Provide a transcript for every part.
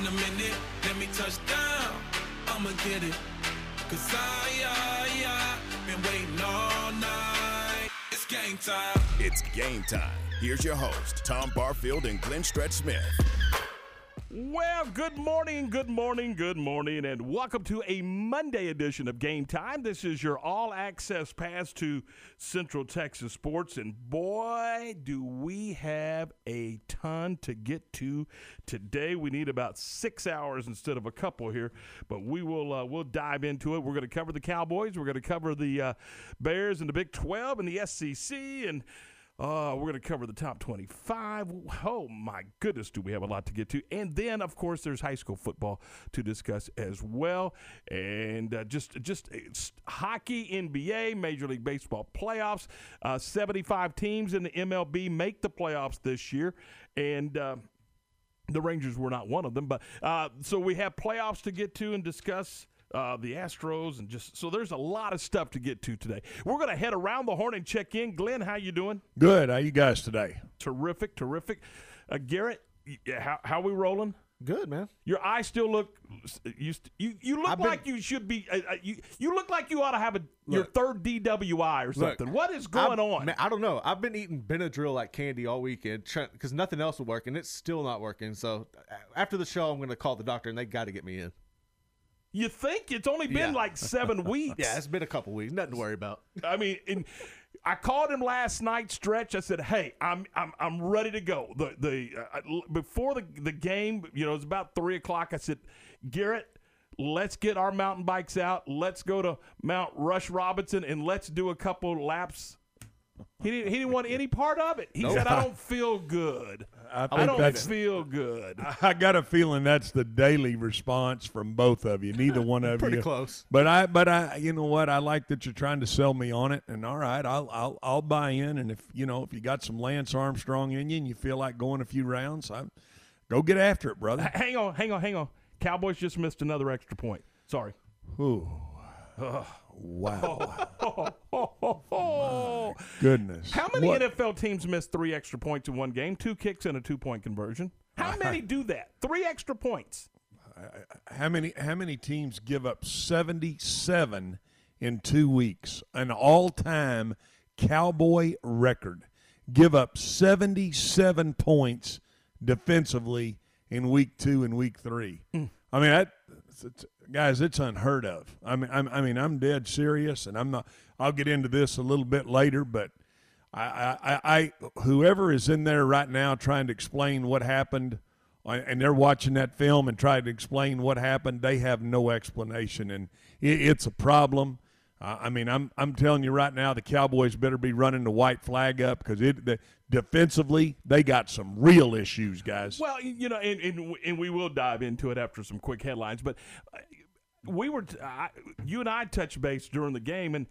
in a minute. Let me touch down. I'ma get it. Cause I been waiting all night. It's game time. It's game time. Here's your host, Tom Barfield and Glenn Stretch Smith. Well, good morning, and welcome to a Monday edition of Game Time. This is your all-access pass to Central Texas sports, and boy, do we have a ton to get to today. We need about 6 hours instead of a couple here, but we will we'll dive into it. We're going to cover the Cowboys. We're going to cover the Bears and the Big 12 and the SEC, and we're going to cover the top 25. Oh, my goodness, do we have a lot to get to. And then, of course, there's high school football to discuss as well. And just hockey, NBA, Major League Baseball playoffs. 75 teams in the MLB make the playoffs this year. And the Rangers were not one of them. But so we have playoffs to get to and discuss. The Astros, and just so there's a lot of stuff to get to today. We're going to head around the horn and check in. Glenn, how you doing? Good. How you guys today? Terrific. Garrett, how we rolling? Good, man. Your eyes still look you look like you should be you look like you ought to have your third DWI or something. What is going on? Man, I don't know. I've been eating Benadryl like candy all weekend because nothing else will work, and it's still not working. So after the show, I'm going to call the doctor, and they got to get me in. You think it's only been like 7 weeks. Yeah, it's been a couple weeks. Nothing to worry about. I mean, I called him last night, Stretch. I said, "Hey, I'm ready to go." Before the game, it was about 3:00. I said, "Garrett, let's get our mountain bikes out. Let's go to Mount Rush Robinson and let's do a couple laps." He didn't want any part of it. He said, "I don't feel good. I don't feel good." I got a feeling that's the daily response from both of you. Neither one of you. Pretty close. But I, you know what? I like that you're trying to sell me on it. And all right, I'll buy in. And if you got some Lance Armstrong in you and you feel like going a few rounds, go get after it, brother. Hang on. Cowboys just missed another extra point. Sorry. Ooh. Wow. Goodness. How many NFL teams miss 3 extra points in one game? 2 kicks and a 2-point conversion. How many do that? 3 extra points. How many teams give up 77 in 2 weeks? An all-time Cowboy record. Give up 77 points defensively in week 2 and week 3. I mean, guys, it's unheard of. I mean, I'm dead serious, and I'm not. I'll get into this a little bit later, but I whoever is in there right now trying to explain what happened, and they're watching that film and trying to explain what happened, they have no explanation, and it's a problem. I mean, I'm telling you right now, the Cowboys better be running the white flag up because defensively they got some real issues, guys. Well, and we will dive into it after some quick headlines. But we were you and I touched base during the game, and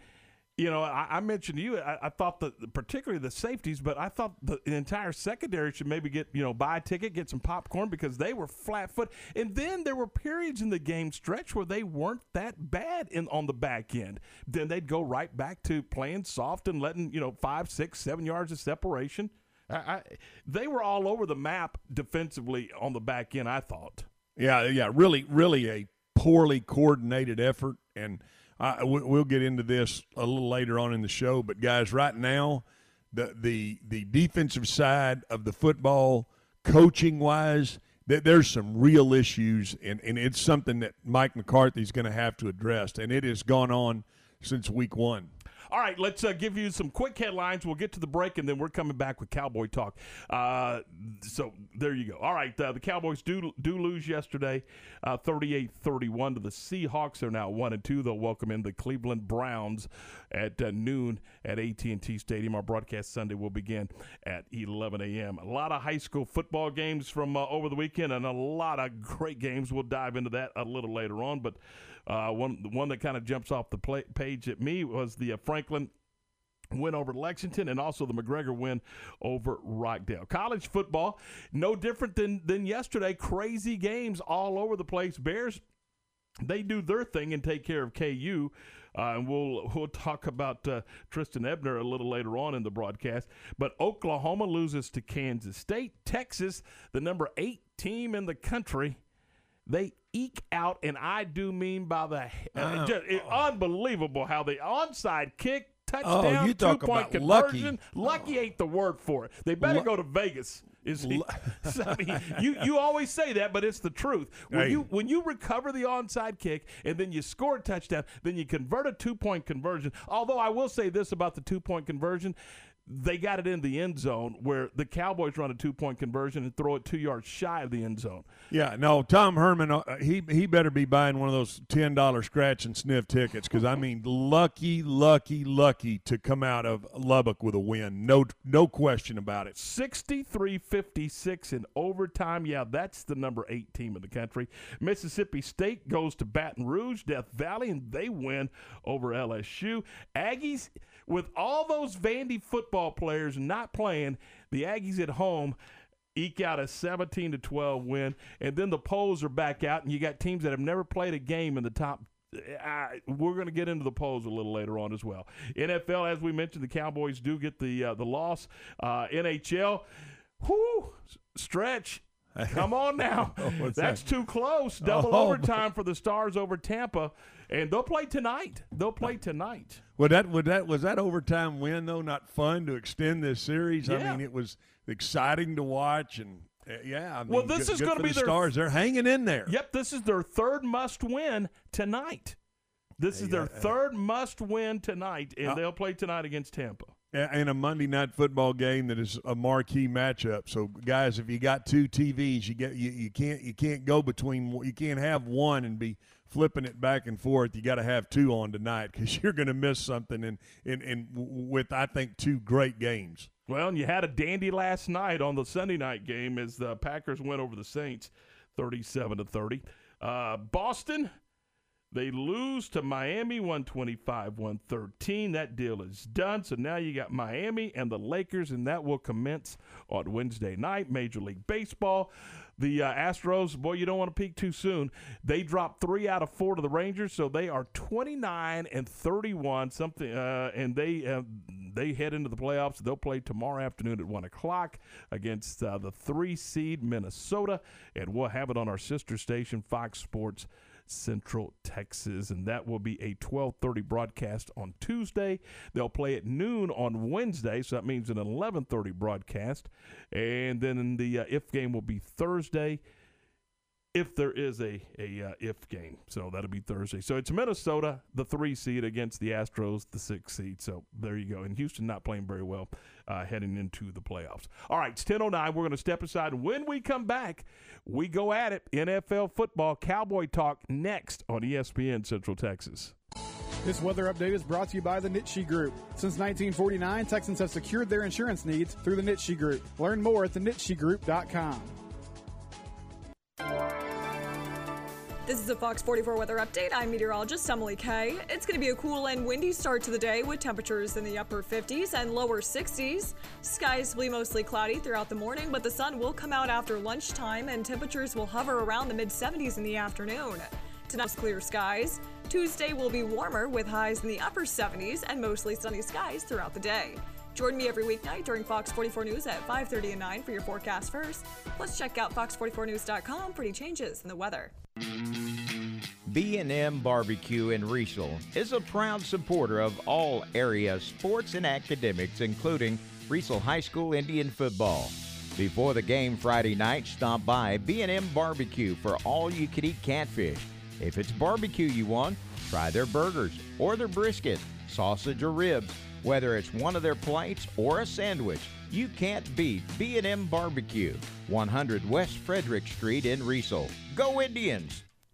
I mentioned to you I thought that particularly the safeties, but I thought the entire secondary should maybe get buy a ticket, get some popcorn because they were flat-footed. And then there were periods in the game, Stretch, where they weren't that bad on the back end. Then they'd go right back to playing soft and letting 5, 6, 7 yards of separation. They were all over the map defensively on the back end, I thought. Yeah, really a poorly coordinated effort, and we'll get into this a little later on in the show, but guys, right now, the defensive side of the football, coaching wise, there's some real issues, and it's something that Mike McCarthy's going to have to address, and it has gone on since week 1. All right, let's give you some quick headlines. We'll get to the break, and then we're coming back with Cowboy Talk. So there you go. All right, the Cowboys do lose yesterday, 38-31 to the Seahawks. They're now 1-2. They'll welcome in the Cleveland Browns at noon at AT&T Stadium. Our broadcast Sunday will begin at 11 a.m. A lot of high school football games from over the weekend, and a lot of great games. We'll dive into that a little later on, but one that kind of jumps off the page at me was the Franklin win over Lexington and also the McGregor win over Rockdale. College football, no different than yesterday. Crazy games all over the place. Bears, they do their thing and take care of KU. And we'll talk about Trestan Ebner a little later on in the broadcast. But Oklahoma loses to Kansas State. Texas, the number 8 team in the country, They eke out, and I do mean by the unbelievable how the onside kick, touchdown, oh, you talk two-point conversion. Lucky ain't the word for it. They better go to Vegas. I mean, you always say that, but it's the truth. When you recover the onside kick and then you score a touchdown, then you convert a two-point conversion. Although I will say this about the two-point conversion. They got it in the end zone where the Cowboys run a two-point conversion and throw it 2 yards shy of the end zone. Yeah, no, Tom Herman, he better be buying one of those $10 scratch and sniff tickets because, I mean, lucky to come out of Lubbock with a win. No question about it. 63-56 in overtime. Yeah, that's the number 8 team in the country. Mississippi State goes to Baton Rouge, Death Valley, and they win over LSU. Aggies, with all those Vandy football players not playing, the Aggies at home eke out a 17-12 win, and then the polls are back out, and you got teams that have never played a game in the top. We're going to get into the polls a little later on as well. NFL, as we mentioned, the Cowboys do get the loss. NHL, whoo, Stretch. Come on now. That's too close. Double overtime for the Stars over Tampa. And they'll play tonight. Was that overtime win, though, not fun to extend this series? Yeah. I mean, it was exciting to watch. And, yeah, I mean, well, this is going to be the Stars. They're hanging in there. Yep, this is their third must-win tonight. And they'll play tonight against Tampa. And a Monday night football game that is a marquee matchup. So, guys, if you got two TVs, you can't have one and be flipping it back and forth. You got to have two on tonight because you're going to miss something. And with I think two great games. Well, and you had a dandy last night on the Sunday night game as the Packers went over the Saints, 37-30. Boston. They lose to Miami 125-113. That deal is done. So now you got Miami and the Lakers, and that will commence on Wednesday night. Major League Baseball. The Astros, boy, you don't want to peak too soon. They dropped 3 out of 4 to the Rangers, so they are 29-31. And they head into the playoffs. They'll play tomorrow afternoon at 1 o'clock against the 3 seed Minnesota, and we'll have it on our sister station, Fox Sports Central Texas, and that will be a 12:30 broadcast on Tuesday. They'll play at noon on Wednesday, so that means an 11:30 broadcast, and then the if game will be Thursday, if there is a if game. So that'll be Thursday. So it's Minnesota, the 3 seed, against the Astros, the 6 seed. So there you go. And Houston not playing very well heading into the playoffs. All right, it's 10:09. We're going to step aside. When we come back, we go at it. NFL football, Cowboy talk next on ESPN Central Texas. This weather update is brought to you by the Nitshe Group. Since 1949, Texans have secured their insurance needs through the Nitshe Group. Learn more at thenitshegroup.com. This is a Fox 44 weather update. I'm meteorologist Emily Kay. It's going to be a cool and windy start to the day with temperatures in the upper 50s and lower 60s. Skies will be mostly cloudy throughout the morning, but the sun will come out after lunchtime and temperatures will hover around the mid-70s in the afternoon. Tonight's clear skies. Tuesday will be warmer with highs in the upper 70s and mostly sunny skies throughout the day. Join me every weeknight during Fox 44 News at 5:30 and 9 for your forecast first. Plus, check out fox44news.com for any changes in the weather. B&M Barbecue in Riesel is a proud supporter of all area sports and academics, including Riesel High School Indian football. Before the game Friday night, stop by B&M Barbecue for all-you-can-eat catfish. If it's barbecue you want, try their burgers or their brisket, sausage or ribs. Whether it's one of their plates or a sandwich, you can't beat B&M Barbecue, 100 West Frederick Street in Riesel. Go Indians!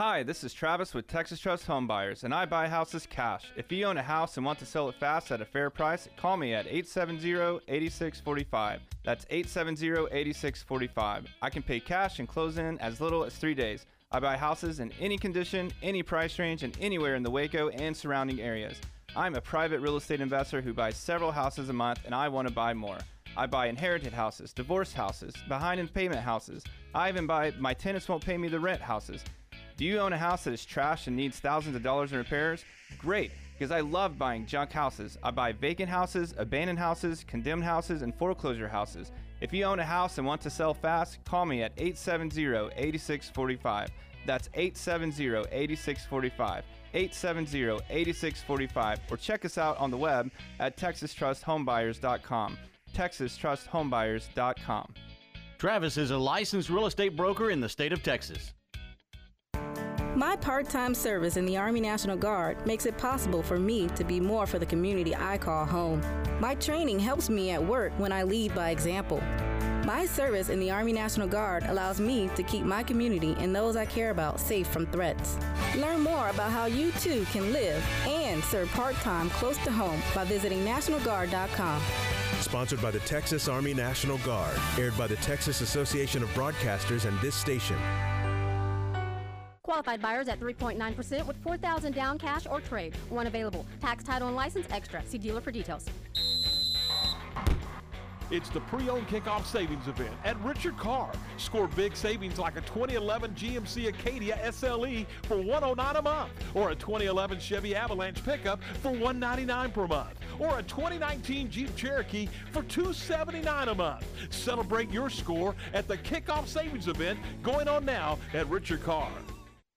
Hi, this is Travis with Texas Trust Home Buyers, and I buy houses cash. If you own a house and want to sell it fast at a fair price, call me at 870-8645. That's 870-8645. I can pay cash and close in as little as 3 days. I buy houses in any condition, any price range, and anywhere in the Waco and surrounding areas. I'm a private real estate investor who buys several houses a month, and I want to buy more. I buy inherited houses, divorce houses, behind-in-payment houses. I even buy my tenants won't pay me the rent houses. Do you own a house that is trash and needs thousands of dollars in repairs? Great, because I love buying junk houses. I buy vacant houses, abandoned houses, condemned houses, and foreclosure houses. If you own a house and want to sell fast, call me at 870-8645. That's 870-8645. 870-8645. Or check us out on the web at texastrusthomebuyers.com. texastrusthomebuyers.com. Travis is a licensed real estate broker in the state of Texas. My part-time service in the Army National Guard makes it possible for me to be more for the community I call home. My training helps me at work when I lead by example. My service in the Army National Guard allows me to keep my community and those I care about safe from threats. Learn more about how you too can live and serve part-time close to home by visiting nationalguard.com. Sponsored by the Texas Army National Guard. Aired by the Texas Association of Broadcasters and this station. Qualified buyers at 3.9% with $4,000 down cash or trade. One available. Tax, title, and license extra. See dealer for details. It's the pre-owned kickoff savings event at Richard Carr. Score big savings like a 2011 GMC Acadia SLE for $109 a month, or a 2011 Chevy Avalanche pickup for $199 per month, or a 2019 Jeep Cherokee for $279 a month. Celebrate your score at the kickoff savings event going on now at Richard Carr.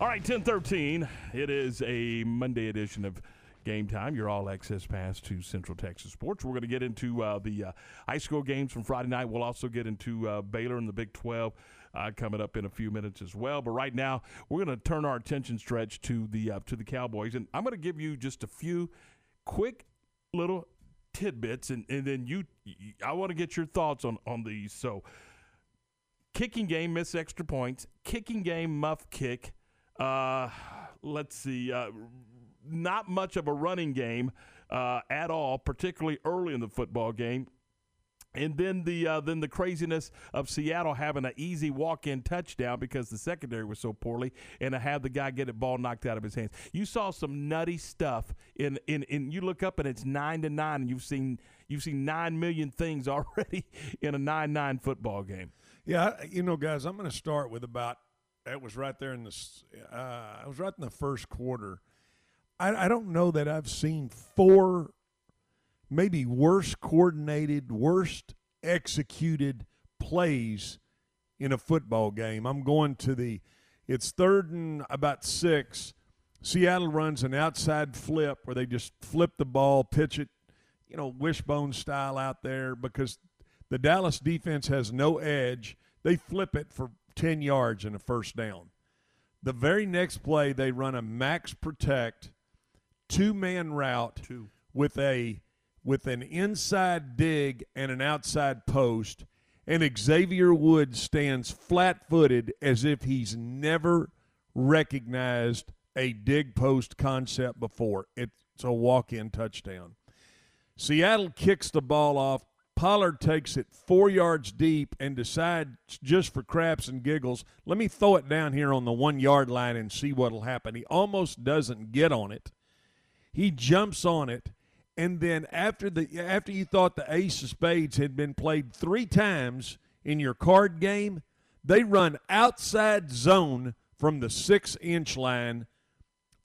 All right, 10:13. It is a Monday edition of Game Time, your all-access pass to Central Texas sports. We're going to get into the high school games from Friday night. We'll also get into Baylor and the Big 12 coming up in a few minutes as well. But right now, we're going to turn our attention, Stretch, to the Cowboys, and I'm going to give you just a few quick little tidbits, and then I want to get your thoughts on these. So, kicking game, miss extra points. Kicking game, muff kick. Let's see. Not much of a running game at all, particularly early in the football game. And then the craziness of Seattle having an easy walk-in touchdown because the secondary was so poorly, and to have the guy get a ball knocked out of his hands. You saw some nutty stuff, and you look up and it's 9-9, and you've seen 9 million things already in a 9-9 football game. Yeah, you know, guys, I'm going to start with about that was right there in the I was right in the first quarter. I don't know that I've seen four. Maybe worst coordinated, worst executed plays in a football game. I'm going to it's 3rd and about 6. Seattle runs an outside flip where they just flip the ball, pitch it, you know, wishbone style out there because the Dallas defense has no edge. They flip it for 10 yards and a first down. The very next play, they run a max protect, two-man route with an inside dig and an outside post, and Xavier Woods stands flat-footed as if he's never recognized a dig post concept before. It's a walk-in touchdown. Seattle kicks the ball off. Pollard takes it 4 yards deep and decides just for craps and giggles, let me throw it down here on the 1 yard line and see what will happen. He almost doesn't get on it. He jumps on it. And then after you thought the ace of spades had been played 3 times in your card game, they run outside zone from the 6-inch line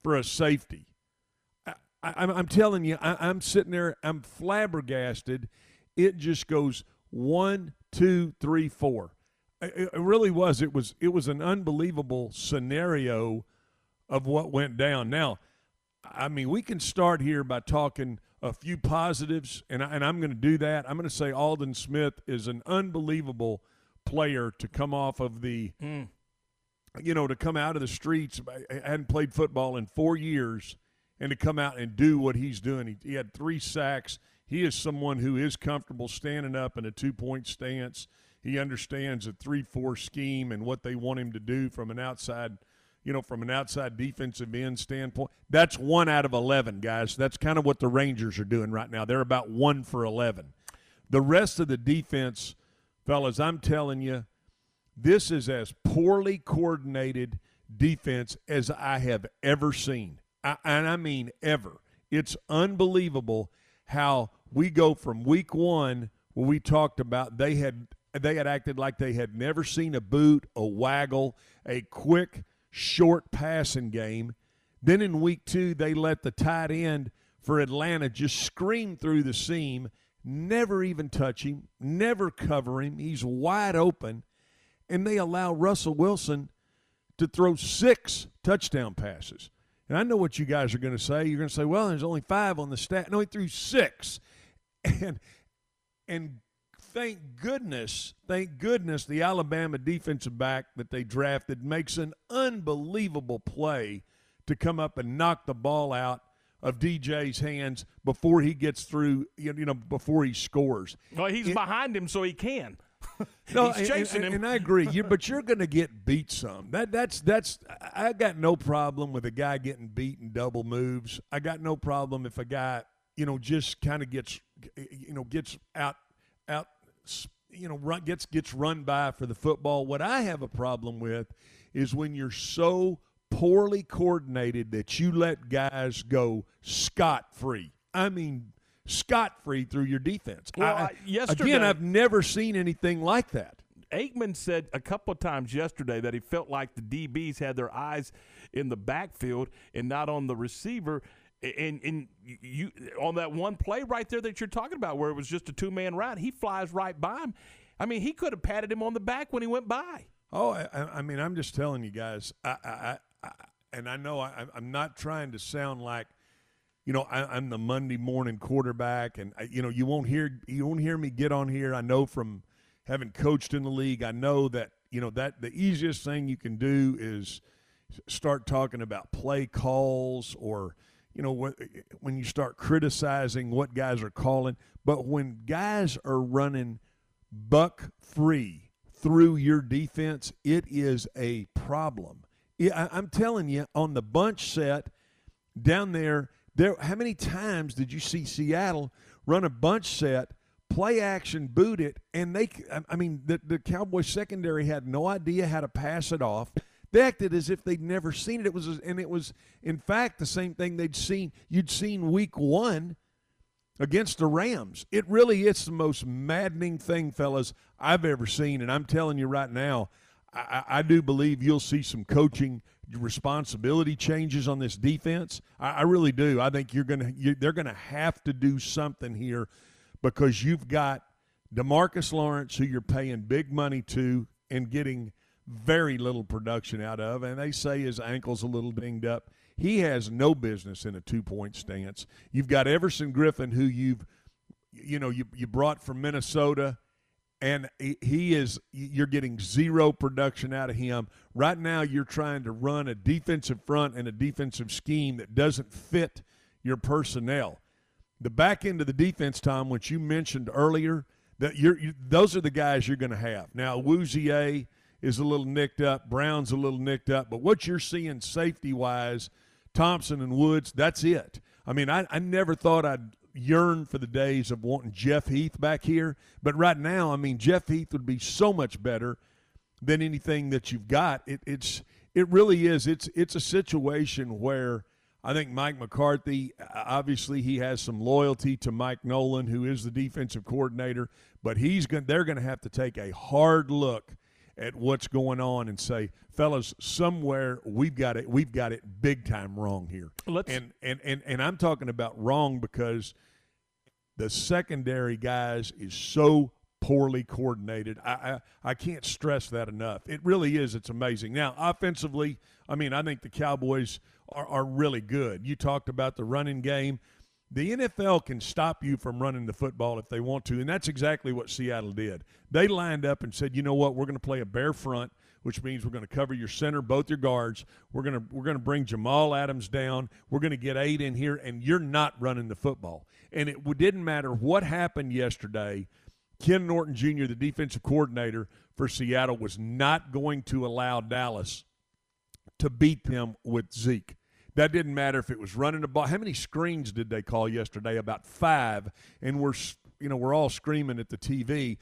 for a safety. I, I'm telling you, I'm sitting there, I'm flabbergasted. It just goes 1, 2, 3, 4. It really was. It was an unbelievable scenario of what went down. Now, I mean, we can start here by talking a few positives, and I'm going to do that. I'm going to say Aldon Smith is an unbelievable player to come off of the, to come out of the streets. I hadn't played football in 4 years, and to come out and do what he's doing. He had 3 sacks. He is someone who is comfortable standing up in a two-point stance. He understands a 3-4 scheme and what they want him to do from an outside, from an outside defensive end standpoint. That's 1 out of 11, guys. That's kind of what the Rangers are doing right now. They're about 1 for 11. The rest of the defense, fellas, I'm telling you, this is as poorly coordinated defense as I have ever seen. And I mean ever. It's unbelievable how we go from week 1, when we talked about they had acted like they had never seen a boot, a waggle, a quick, short passing game. Then in week 2, they let the tight end for Atlanta just scream through the seam, never even touch him, never cover him. He's wide open. And they allow Russell Wilson to throw 6 touchdown passes. And I know what you guys are going to say. You're going to say, well, there's only 5 on the stat. No, he threw 6. And thank goodness, the Alabama defensive back that they drafted makes an unbelievable play to come up and knock the ball out of DJ's hands before he gets through, before he scores. Well, he's behind him so he can. No, he's chasing him. And I agree, but you're going to get beat some. That's. I got no problem with a guy getting beat in double moves. I got no problem if a guy, just kind of gets, gets out, gets run by for the football. What I have a problem with is when you're so poorly coordinated that you let guys go scot-free. I mean, scot-free through your defense. Well, again, I've never seen anything like that. Aikman said a couple of times yesterday that he felt like the DBs had their eyes in the backfield and not on the receiver. And you on that one play right there that you're talking about where it was just a two-man route, he flies right by him. I mean, he could have patted him on the back when he went by. Oh, I mean, I'm just telling you guys, and I know I'm not trying to sound like, I'm the Monday morning quarterback, and you won't hear me get on here. I know from having coached in the league, I know that that the easiest thing you can do is start talking about play calls or when you start criticizing what guys are calling. But when guys are running buck free through your defense, it is a problem. I'm telling you, on the bunch set down there. How many times did you see Seattle run a bunch set, play action, boot it, and the Cowboys secondary had no idea how to pass it off. They acted as if they'd never seen it. It was in fact the same thing you'd seen week 1 against the Rams. It really is the most maddening thing, fellas, I've ever seen, and I'm telling you right now, I do believe you'll see some coaching responsibility changes on this defense. I really do. I think they're gonna have to do something here, because you've got DeMarcus Lawrence, who you're paying big money to and getting very little production out of, and they say his ankle's a little dinged up. He has no business in a two-point stance. You've got Everson Griffin, who you brought from Minnesota. And you're getting 0 production out of him. Right now you're trying to run a defensive front and a defensive scheme that doesn't fit your personnel. The back end of the defense, Tom, which you mentioned earlier, that those are the guys you're going to have. Now, Woozier is a little nicked up. Brown's a little nicked up. But what you're seeing safety-wise, Thompson and Woods, that's it. I mean, I never thought I'd yearn for the days of wanting Jeff Heath back here. But right now, I mean, Jeff Heath would be so much better than anything that you've got. It really is. It's a situation where I think Mike McCarthy, obviously he has some loyalty to Mike Nolan, who is the defensive coordinator, but they're going to have to take a hard look at what's going on and say, fellas, somewhere we've got it big time wrong here. And I'm talking about wrong because the secondary guys is so poorly coordinated. I can't stress that enough. It really is. It's amazing. Now, offensively, I think the Cowboys are really good. You talked about the running game. The NFL can stop you from running the football if they want to, and that's exactly what Seattle did. They lined up and said, you know what, we're going to play a bare front, which means we're going to cover your center, both your guards. We're going to bring Jamal Adams down. We're going to get eight in here, and you're not running the football. And it didn't matter what happened yesterday. Ken Norton Jr., the defensive coordinator for Seattle, was not going to allow Dallas to beat them with Zeke. That didn't matter if it was running the ball. How many screens did they call yesterday? About 5. And we're all screaming at the TV.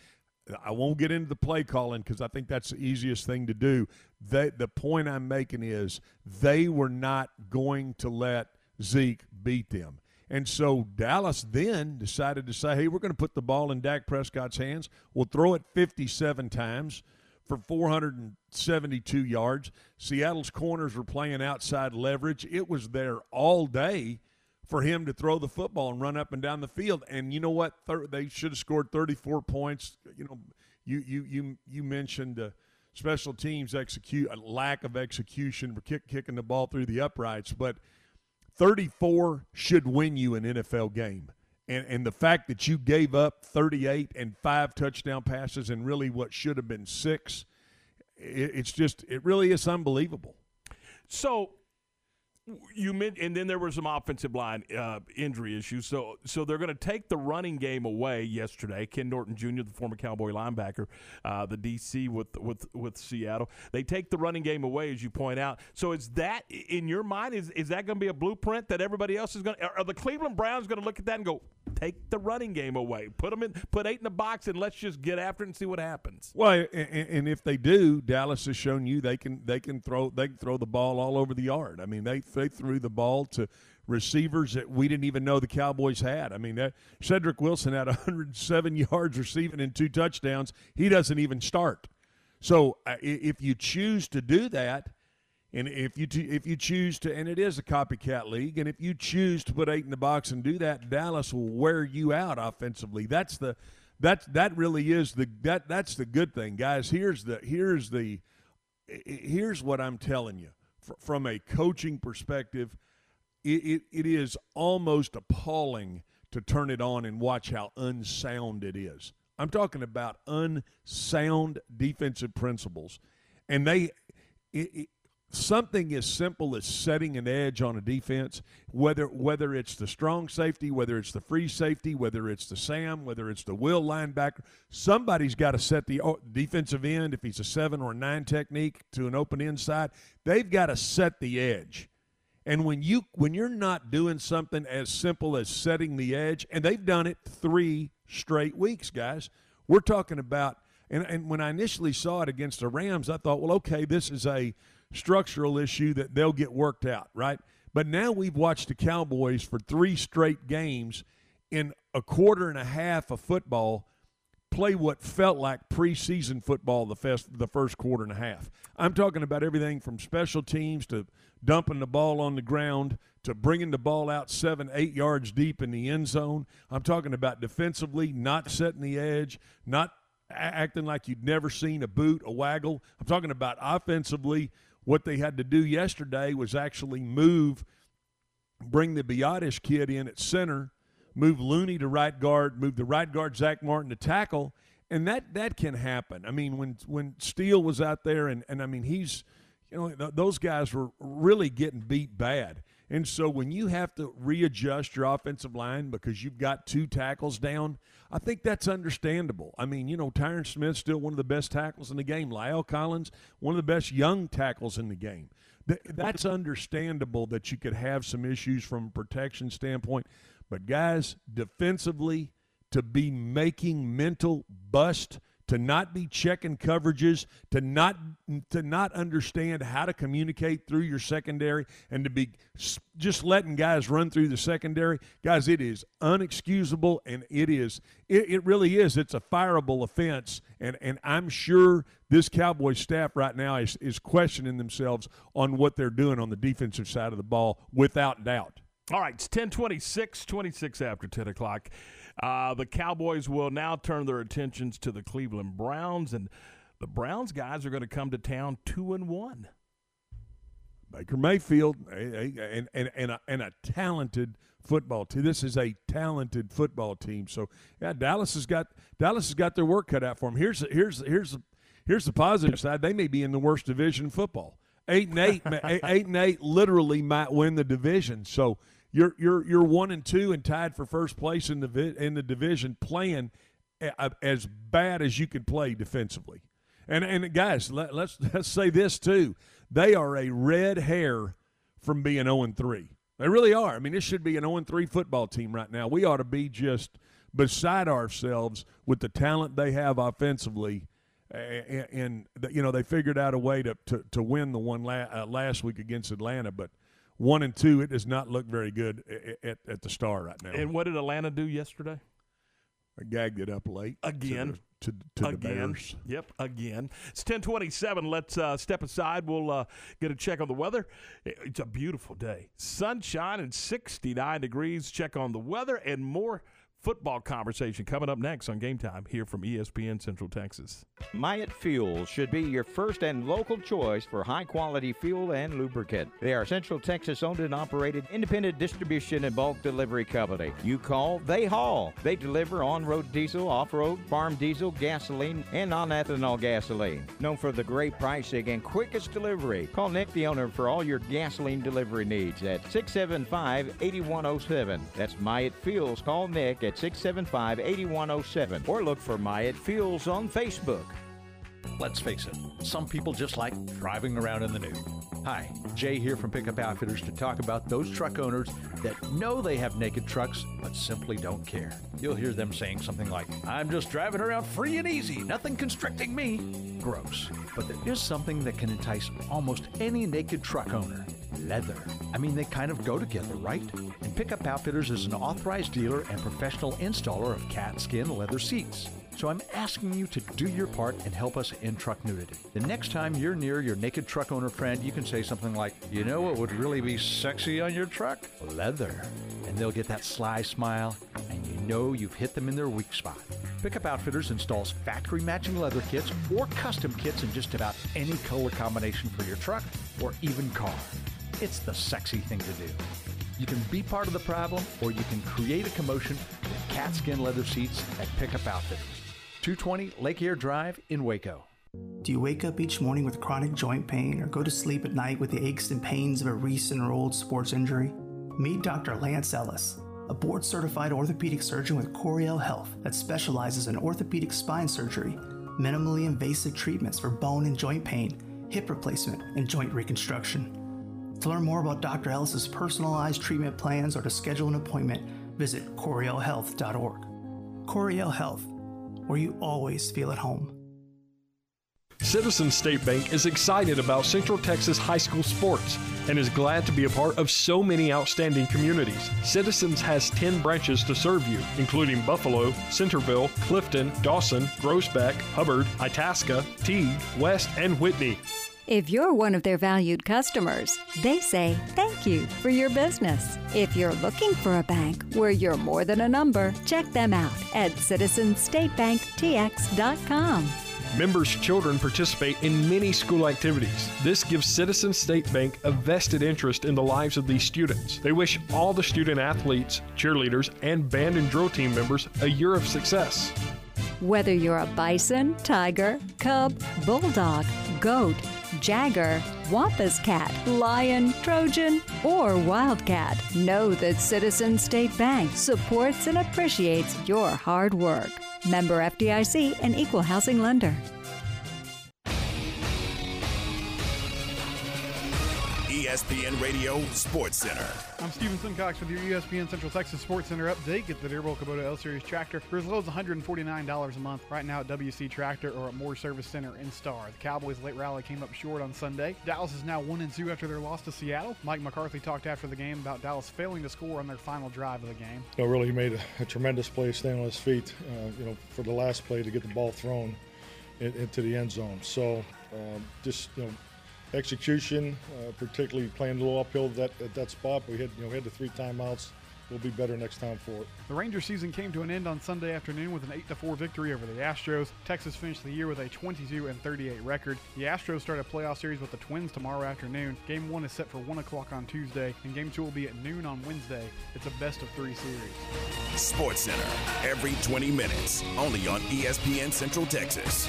I won't get into the play calling because I think that's the easiest thing to do. The point I'm making is they were not going to let Zeke beat them. And so Dallas then decided to say, hey, we're going to put the ball in Dak Prescott's hands. We'll throw it 57 times for 472 yards. Seattle's corners were playing outside leverage. It was there all day for him to throw the football and run up and down the field. And you know what? They should have scored 34 points. You mentioned special teams lack of execution for kicking the ball through the uprights, but 34 should win you an NFL game. And the fact that you gave up 38 and 5 touchdown passes and really what should have been 6, it really is unbelievable. So and then there was some offensive line injury issues. So they're going to take the running game away yesterday. Ken Norton Jr., the former Cowboy linebacker, the DC with Seattle, they take the running game away, as you point out. So is that in your mind? Is that going to be a blueprint that everybody else is going to? Are the Cleveland Browns going to look at that and go, take the running game away, put 8 in the box, and let's just get after it and see what happens? Well, and if they do, Dallas has shown you they can throw the ball all over the yard. They threw the ball to receivers that we didn't even know the Cowboys had. Cedric Wilson had 107 yards receiving and 2 touchdowns. He doesn't even start. So if you choose to do that, and if you choose to, and it is a copycat league, and if you choose to put 8 in the box and do that, Dallas will wear you out offensively. That's the good thing, guys. Here's what I'm telling you. From a coaching perspective, it is almost appalling to turn it on and watch how unsound it is. I'm talking about unsound defensive principles. And something as simple as setting an edge on a defense, whether it's the strong safety, whether it's the free safety, whether it's the Sam, whether it's the will linebacker, somebody's got to set the defensive end, if he's a 7 or a 9 technique to an open inside, they've got to set the edge. And when you're not doing something as simple as setting the edge, and they've done it 3 straight weeks, guys, we're talking about, and when I initially saw it against the Rams, I thought, well, okay, this is a structural issue that they'll get worked out, right? But now we've watched the Cowboys for 3 straight games in a quarter and a half of football play what felt like preseason football the first quarter and a half. I'm talking about everything from special teams to dumping the ball on the ground to bringing the ball out 7, 8 yards deep in the end zone. I'm talking about defensively not setting the edge, not acting like you'd never seen a boot, a waggle. I'm talking about offensively. What they had to do yesterday was actually bring the Biotish kid in at center, move Looney to right guard, move the right guard Zach Martin to tackle, and that can happen. When Steele was out there, those guys were really getting beat bad. And so when you have to readjust your offensive line because you've got 2 tackles down, I think that's understandable. Tyron Smith's still one of the best tackles in the game. Lyle Collins, one of the best young tackles in the game. That's understandable that you could have some issues from a protection standpoint. But, guys, defensively, to be making mental bust to not be checking coverages, to not understand how to communicate through your secondary, and to be just letting guys run through the secondary. Guys, it is unexcusable, and it really is. It's a fireable offense, and I'm sure this Cowboys staff right now is questioning themselves on what they're doing on the defensive side of the ball, without doubt. All right, it's 10:26, 26 after 10 o'clock. The Cowboys will now turn their attentions to the Cleveland Browns, and the Browns guys are going to come to town 2-1. Baker Mayfield and a talented football team. This is a talented football team. So yeah, Dallas has got their work cut out for them. Here's the positive side. They may be in the worst division in football. 8-8 literally might win the division. So you're 1-2 and tied for first place in the division, playing as bad as you could play defensively. And guys, let's say this too: they are a red hair from being 0-3. They really are. I mean, this should be an 0-3 football team right now. We ought to be just beside ourselves with the talent they have offensively. And you know, they figured out a way to win the one last week against Atlanta, but 1-2, it does not look very good at the star right now. And what did Atlanta do yesterday? I gagged it up late again to the Bears. Yep, again. It's 10:27. Let's step aside. We'll get a check on the weather. It's a beautiful day, sunshine and 69 degrees. Check on the weather and more. Football conversation coming up next on Game Time here from ESPN Central Texas. Myatt Fuels should be your first and local choice for high-quality fuel and lubricant. They are Central Texas-owned and operated independent distribution and bulk delivery company. You call, they haul. They deliver on-road diesel, off-road, farm diesel, gasoline, and non-ethanol gasoline. Known for the great pricing and quickest delivery. Call Nick, the owner, for all your gasoline delivery needs at 675-8107. That's Myatt Fuels. Call Nick at 675-8107 or look for Myatt Fuels on Facebook. Let's face it, some people just like driving around in the nude. Hi, Jay here from Pickup Outfitters to talk about those truck owners that know they have naked trucks but simply don't care. You'll hear them saying something like, I'm just driving around free and easy, nothing constricting me. Gross. But there is something that can entice almost any naked truck owner. Leather. I mean, they kind of go together, right? And Pickup Outfitters is an authorized dealer and professional installer of cat skin leather seats. So I'm asking you to do your part and help us end truck nudity. The next time you're near your naked truck owner friend, you can say something like, you know what would really be sexy on your truck? Leather. And they'll get that sly smile, and you know you've hit them in their weak spot. Pickup Outfitters installs factory matching leather kits or custom kits in just about any color combination for your truck or even car. It's the sexy thing to do. You can be part of the problem, or you can create a commotion with cat skin leather seats at Pickup Outfitters. 220 Lake Air Drive in Waco. Do you wake up each morning with chronic joint pain or go to sleep at night with the aches and pains of a recent or old sports injury? Meet Dr. Lance Ellis, a board-certified orthopedic surgeon with Coriel Health that specializes in orthopedic spine surgery, minimally invasive treatments for bone and joint pain, hip replacement, and joint reconstruction. To learn more about Dr. Ellis' personalized treatment plans or to schedule an appointment, visit CorielHealth.org. Coriel Health, where you always feel at home. Citizen State Bank is excited about Central Texas high school sports and is glad to be a part of so many outstanding communities. Citizens has 10 branches to serve you, including Buffalo, Centerville, Clifton, Dawson, Groesbeck, Hubbard, Itasca, Teague, West, and Whitney. If you're one of their valued customers, they say thank you for your business. If you're looking for a bank where you're more than a number, check them out at citizenstatebanktx.com. Members' children participate in many school activities. This gives Citizen State Bank a vested interest in the lives of these students. They wish all the student athletes, cheerleaders, and band and drill team members a year of success. Whether you're a bison, tiger, cub, bulldog, goat, Jagger, Wampus Cat, Lion, Trojan, or Wildcat, know that Citizen State Bank supports and appreciates your hard work. Member FDIC and Equal Housing Lender. ESPN Radio Sports Center. I'm Stephen Simcox with your ESPN Central Texas Sports Center update. Get the Deerbilt Kubota L Series tractor for as low as $149 a month right now at WC Tractor or at Moore Service Center in Star. The Cowboys' late rally came up short on Sunday. Dallas is now 1-2 after their loss to Seattle. Mike McCarthy talked after the game about Dallas failing to score on their final drive of the game. You know, really made a tremendous play, staying on his feet. For the last play to get the ball thrown into the end zone. So execution, particularly playing a little uphill at that spot. We had the three timeouts. We'll be better next time for it. The Rangers season came to an end on Sunday afternoon with an 8-4 victory over the Astros. Texas finished the year with a 22-38 record. The Astros start a playoff series with the Twins tomorrow afternoon. Game 1 is set for 1 o'clock on Tuesday, and Game 2 will be at noon on Wednesday. It's a best-of-3 series. Sports Center, every 20 minutes, only on ESPN Central Texas.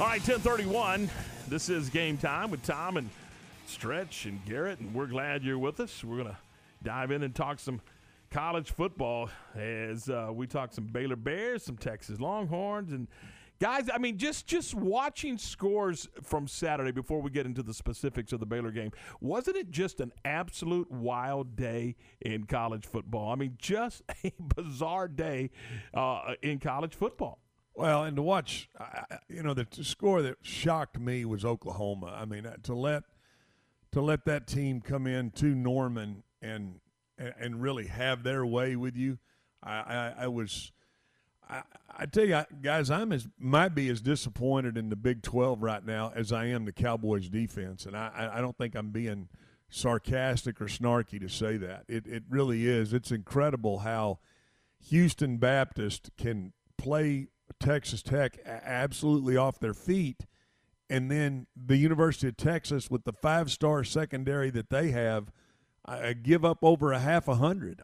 All right, 10:31. This is Game Time with Tom and Stretch and Garrett, and we're glad you're with us. We're going to dive in and talk some college football as we talk some Baylor Bears, some Texas Longhorns, and guys, I mean, just watching scores from Saturday before we get into the specifics of the Baylor game, wasn't it just an absolute wild day in college football? I mean, just a bizarre day in college football. Well, and to watch, the score that shocked me was Oklahoma. I mean, to let that team come in to Norman and really have their way with you, I tell you guys, I might be as disappointed in the Big 12 right now as I am the Cowboys defense, and I don't think I'm being sarcastic or snarky to say that. It really is. It's incredible how Houston Baptist can play Texas Tech absolutely off their feet, and then the University of Texas with the five-star secondary that they have, I give up over 100.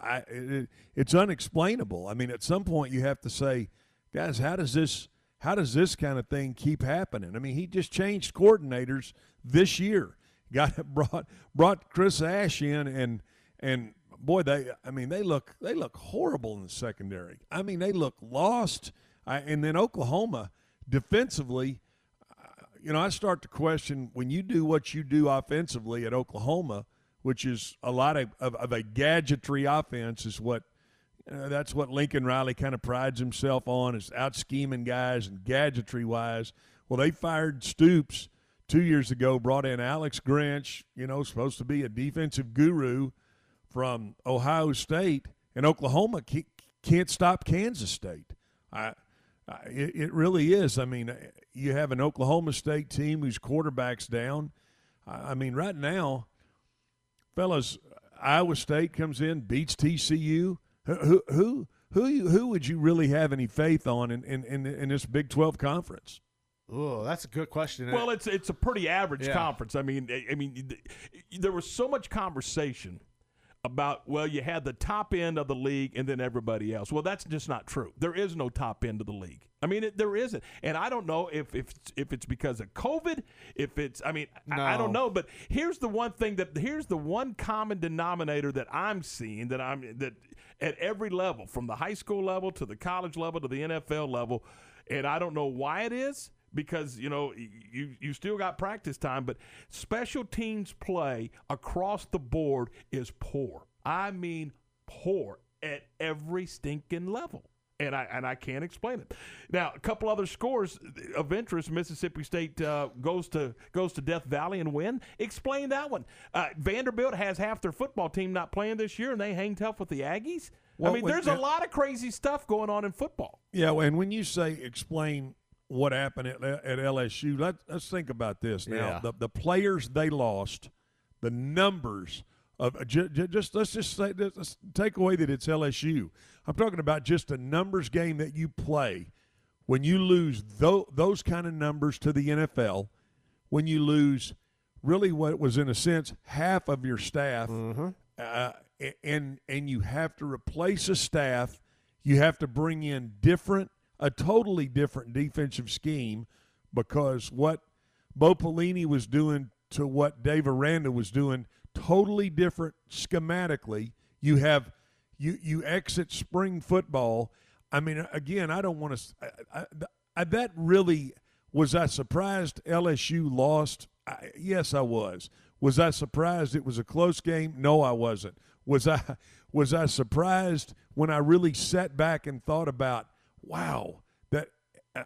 It's unexplainable. I mean, at some point you have to say, guys, how does this kind of thing keep happening? I mean, he just changed coordinators this year. Brought Chris Ash in, and boy, they look horrible in the secondary. I mean, they look lost. And then Oklahoma, defensively, I start to question when you do what you do offensively at Oklahoma, which is a lot of a gadgetry offense is what that's what Lincoln Riley kind of prides himself on, is out-scheming guys and gadgetry-wise. Well, they fired Stoops 2 years ago, brought in Alex Grinch, supposed to be a defensive guru from Ohio State, and Oklahoma can't stop Kansas State. It really is. I mean, you have an Oklahoma State team whose quarterback's down. I mean, right now, fellas, Iowa State comes in, beats TCU. Who would you really have any faith on in this Big 12 conference? Oh, that's a good question. Well, it's a pretty average conference. I mean, there was so much conversation about, well, you had the top end of the league and then everybody else. Well, that's just not true. There is no top end of the league. I mean, there isn't. And I don't know if it's because of COVID, I don't know. But here's the one common denominator that I'm seeing that at every level, from the high school level to the college level to the NFL level, and I don't know why it is, because, you still got practice time, but special teams play across the board is poor. I mean poor at every stinking level. And I can't explain it. Now, a couple other scores of interest. Mississippi State goes to Death Valley and win. Explain that one. Vanderbilt has half their football team not playing this year, and they hang tough with the Aggies. Well, I mean, there's a lot of crazy stuff going on in football. Yeah, and when you say explain what happened at LSU, let's think about this now. Yeah. The players they lost, the numbers of let's take away that it's LSU. I'm talking about just a numbers game that you play. When you lose those kind of numbers to the NFL, when you lose really what was in a sense half of your staff, and you have to replace a staff, you have to bring in a totally different defensive scheme, because what Bo Pelini was doing to what Dave Aranda was doing, totally different schematically. You exit spring football. I mean, again, I don't want to – that really – was I surprised LSU lost? Yes, I was. Was I surprised it was a close game? No, I wasn't. Was I surprised when I really sat back and thought about, wow, that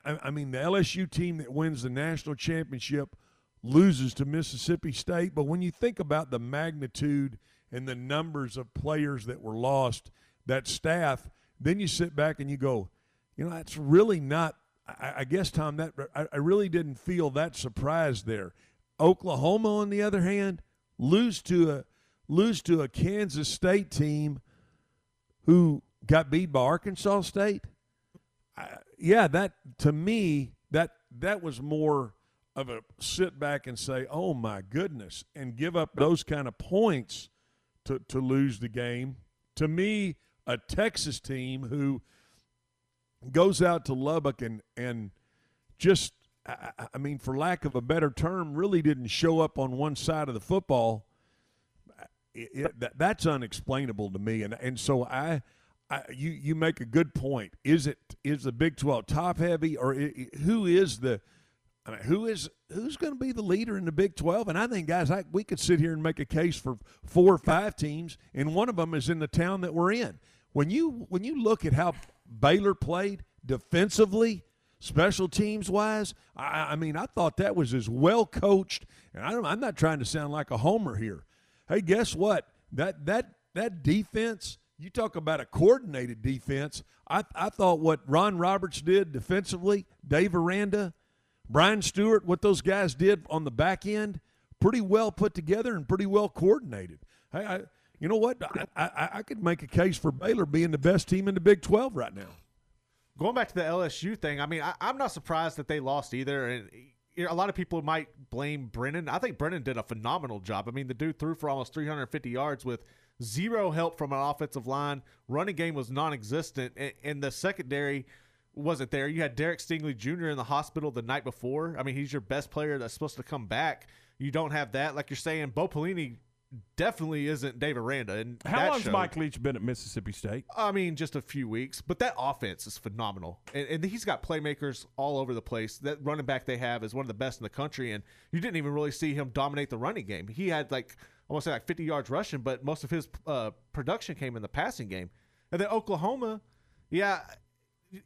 I mean, the LSU team that wins the national championship loses to Mississippi State? But when you think about the magnitude and the numbers of players that were lost, that staff, then you sit back and you go, you know, that's really not – I guess, Tom, that I really didn't feel that surprised there. Oklahoma, on the other hand, lose to a Kansas State team who got beat by Arkansas State. Yeah, that to me, that was more of a sit back and say, "Oh my goodness," and give up those kind of points to lose the game. To me, a Texas team who goes out to Lubbock and just, I mean, for lack of a better term, really didn't show up on one side of the football. That's unexplainable to me, and so you make a good point. Is the Big 12 top heavy, or who's going to be the leader in the Big 12? And I think, guys, we could sit here and make a case for 4 or 5 teams, and one of them is in the town that we're in. When you look at how Baylor played defensively, special teams wise, I mean, I thought that was as well coached. And I'm not trying to sound like a homer here. Hey, guess what? That defense, you talk about a coordinated defense. I thought what Ron Roberts did defensively, Dave Aranda, Brian Stewart, what those guys did on the back end, pretty well put together and pretty well coordinated. Hey, you know what? I could make a case for Baylor being the best team in the Big 12 right now. Going back to the LSU thing, I mean, I'm not surprised that they lost either. And a lot of people might blame Brennan. I think Brennan did a phenomenal job. I mean, the dude threw for almost 350 yards with zero help from an offensive line. Running game was non-existent, and the secondary wasn't there. You had Derek Stingley Jr. in the hospital the night before. I mean, he's your best player that's supposed to come back. You don't have that. Like you're saying, Bo Pelini definitely isn't Dave Aranda. And how long's Mike Leach been at Mississippi State? I mean, just a few weeks. But that offense is phenomenal. And he's got playmakers all over the place. That running back they have is one of the best in the country. And you didn't even really see him dominate the running game. He had I want to say 50 yards rushing, but most of his production came in the passing game. And then Oklahoma, yeah,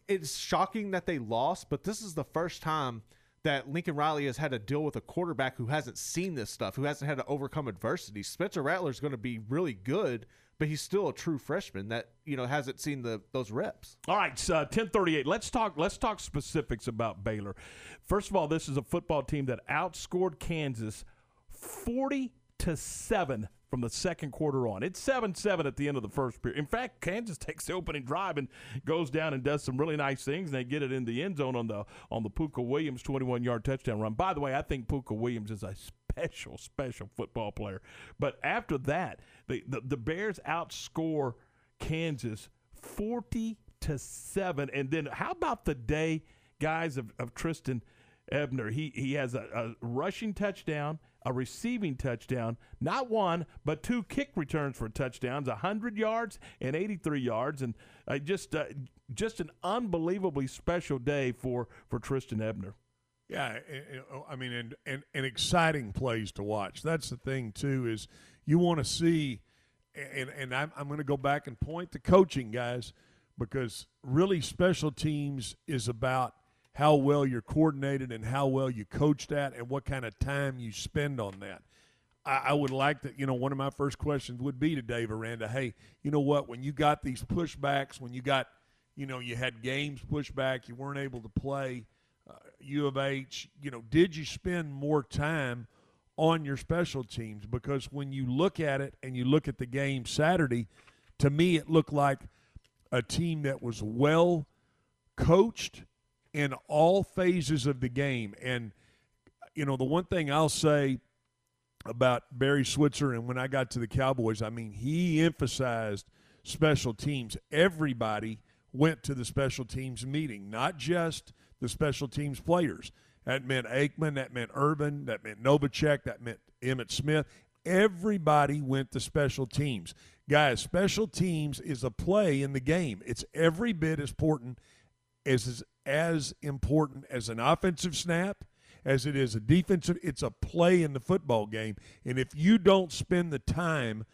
it's shocking that they lost, but this is the first time that Lincoln Riley has had to deal with a quarterback who hasn't seen this stuff, who hasn't had to overcome adversity. Spencer Rattler's going to be really good, but he's still a true freshman that, you know, hasn't seen those reps. All right, so 10:38. Let's talk specifics about Baylor. First of all, this is a football team that outscored Kansas 40-7 from the second quarter on. It's 7-7 at the end of the first period. In fact, Kansas takes the opening drive and goes down and does some really nice things, and they get it in the end zone on the Pooka Williams 21-yard touchdown run. By the way, I think Pooka Williams is a special football player. But after that, the Bears outscore Kansas 40-7. And then how about the day, guys, of Trestan Ebner? He has a rushing touchdown, a receiving touchdown, not one, but 2 kick returns for touchdowns, 100 yards and 83 yards. And just an unbelievably special day for Trestan Ebner. Yeah, I mean, and exciting plays to watch. That's the thing, too, is you want to see, and I'm going to go back and point to coaching, guys, because really special teams is about how well you're coordinated and how well you coach that and what kind of time you spend on that. I would like that, you know, one of my first questions would be to Dave Aranda, hey, you know what, when you got these pushbacks, when you got, you know, you had games pushback, you weren't able to play U of H, you know, did you spend more time on your special teams? Because when you look at it and you look at the game Saturday, to me it looked like a team that was well coached in all phases of the game. And, you know, the one thing I'll say about Barry Switzer, and when I got to the Cowboys, I mean, he emphasized special teams. Everybody went to the special teams meeting, not just the special teams players. That meant Aikman, that meant Urban, that meant Novacek, that meant Emmitt Smith. Everybody went to special teams. Guys, special teams is a play in the game. It's every bit as important as an offensive snap as it is a defensive. It's a play in the football game. And if you don't spend the time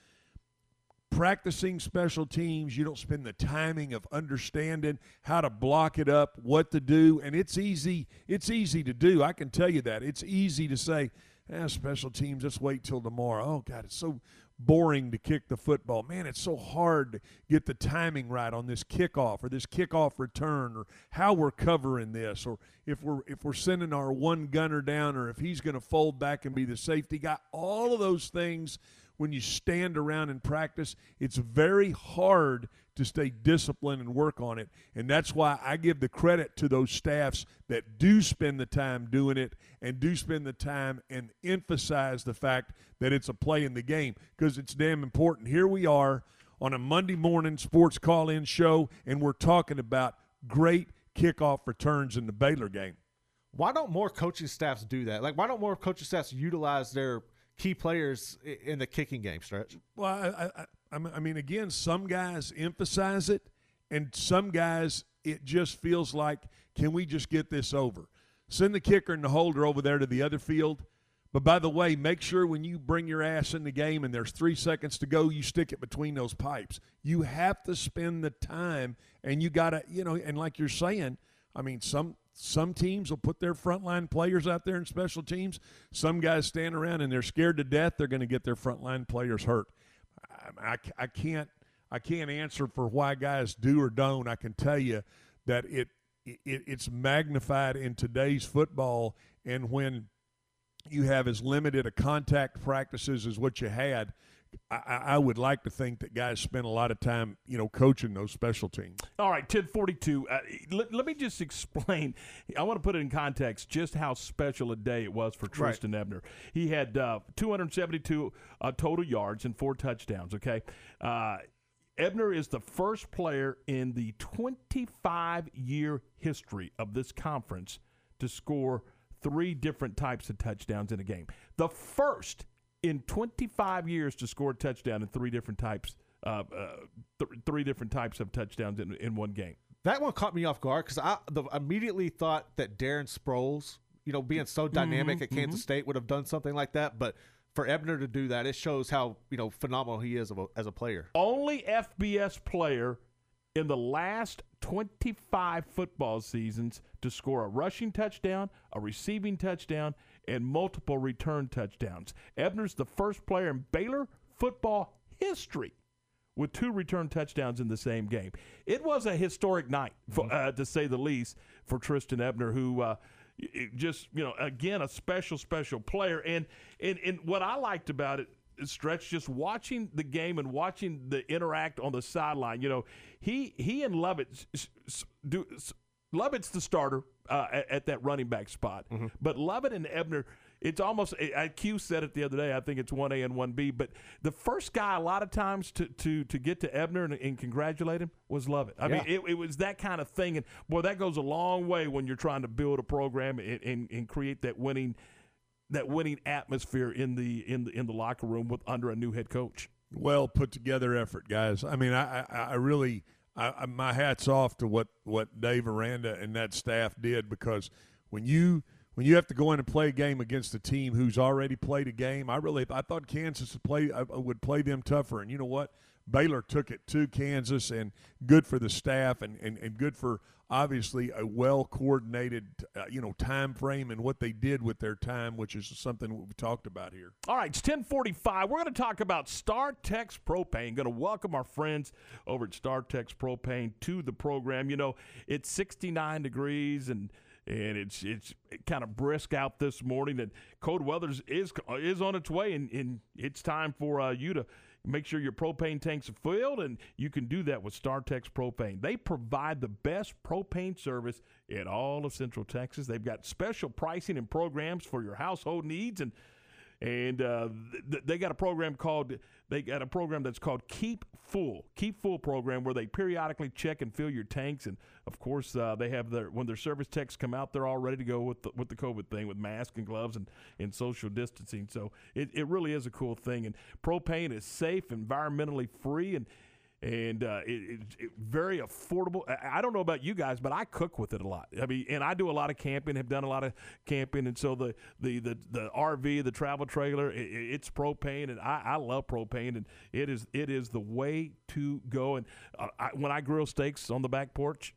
practicing special teams, you don't spend the timing of understanding how to block it up, what to do, and it's easy to do. I can tell you that. It's easy to say, special teams, let's wait till tomorrow. Oh, God, it's so boring to kick the football. Man, it's so hard to get the timing right on this kickoff or this kickoff return or how we're covering this or if we're sending our one gunner down or if he's going to fold back and be the safety guy. All of those things, when you stand around and practice, it's very hard to stay disciplined and work on it. And that's why I give the credit to those staffs that do spend the time doing it and do spend the time and emphasize the fact that it's a play in the game, because it's damn important. Here we are on a Monday morning sports call-in show, and we're talking about great kickoff returns in the Baylor game. Why don't more coaching staffs do that? Like, why don't more coaching staffs utilize their – key players in the kicking game, Stretch? Well, I mean, again, some guys emphasize it, and some guys it just feels like, can we just get this over? Send the kicker and the holder over there to the other field. But, by the way, make sure when you bring your ass in the game and there's 3 seconds to go, you stick it between those pipes. You have to spend the time, and you got to, and like you're saying, I mean, some teams will put their frontline players out there in special teams. Some guys stand around and they're scared to death they're going to get their frontline players hurt. I can't answer for why guys do or don't. I can tell you that it's magnified in today's football, and when you have as limited a contact practices as what you had, I would like to think that guys spend a lot of time, coaching those special teams. All right, 10:42. Let me just explain. I want to put it in context just how special a day it was for Trestan Ebner. He had 272 total yards and 4 touchdowns, okay? Ebner is the first player in the 25-year history of this conference to score 3 different types of touchdowns in a game. The first in 25 years to score a touchdown in 3 different types, three different types of touchdowns in one game. That one caught me off guard because I immediately thought that Darren Sproles, being so dynamic at Kansas State, would have done something like that. But for Ebner to do that, it shows how phenomenal he is as a player. Only FBS player in the last 25 football seasons to score a rushing touchdown, a receiving touchdown, and multiple return touchdowns. Ebner's the first player in Baylor football history with 2 return touchdowns in the same game. It was a historic night, to say the least, for Trestan Ebner, who again, a special player. And what I liked about it, Stretch, just watching the game and watching the interact on the sideline. He and Lovett do. Lovett's the starter at that running back spot. But Lovett and Ebner, it's almost – Q said it the other day. I think it's 1A and 1B. But the first guy a lot of times to get to Ebner and congratulate him was Lovett. I mean, it was that kind of thing. And, boy, that goes a long way when you're trying to build a program and create that winning atmosphere in the locker room under a new head coach. Well put together effort, guys. I mean, I really – my hat's off to what Dave Aranda and that staff did, because when you have to go in and play a game against a team who's already played a game, I thought Kansas would play them tougher, and you know what? Baylor took it to Kansas, and good for the staff and good for obviously a well-coordinated time frame and what they did with their time, which is something we've talked about here. All right, it's 10:45. We're going to talk about StarTex Propane. Going to welcome our friends over at StarTex Propane to the program. It's 69 degrees and it's kind of brisk out this morning, and cold weather is on its way, and it's time for you to make sure your propane tanks are filled, and you can do that with StarTex Propane. They provide the best propane service in all of Central Texas. They've got special pricing and programs for your household needs, and And they got a program that's called Keep Full program, where they periodically check and fill your tanks. And of course, they have when their service techs come out, they're all ready to go with the COVID thing, with masks and gloves and social distancing. So it really is a cool thing. And propane is safe, environmentally free, and it's very affordable. I don't know about you guys, but I cook with it a lot. I mean, and I do a lot of camping, have done a lot of camping, and so the RV, the travel trailer, it's propane, and I love propane, and it is the way to go. And when I grill steaks on the back porch,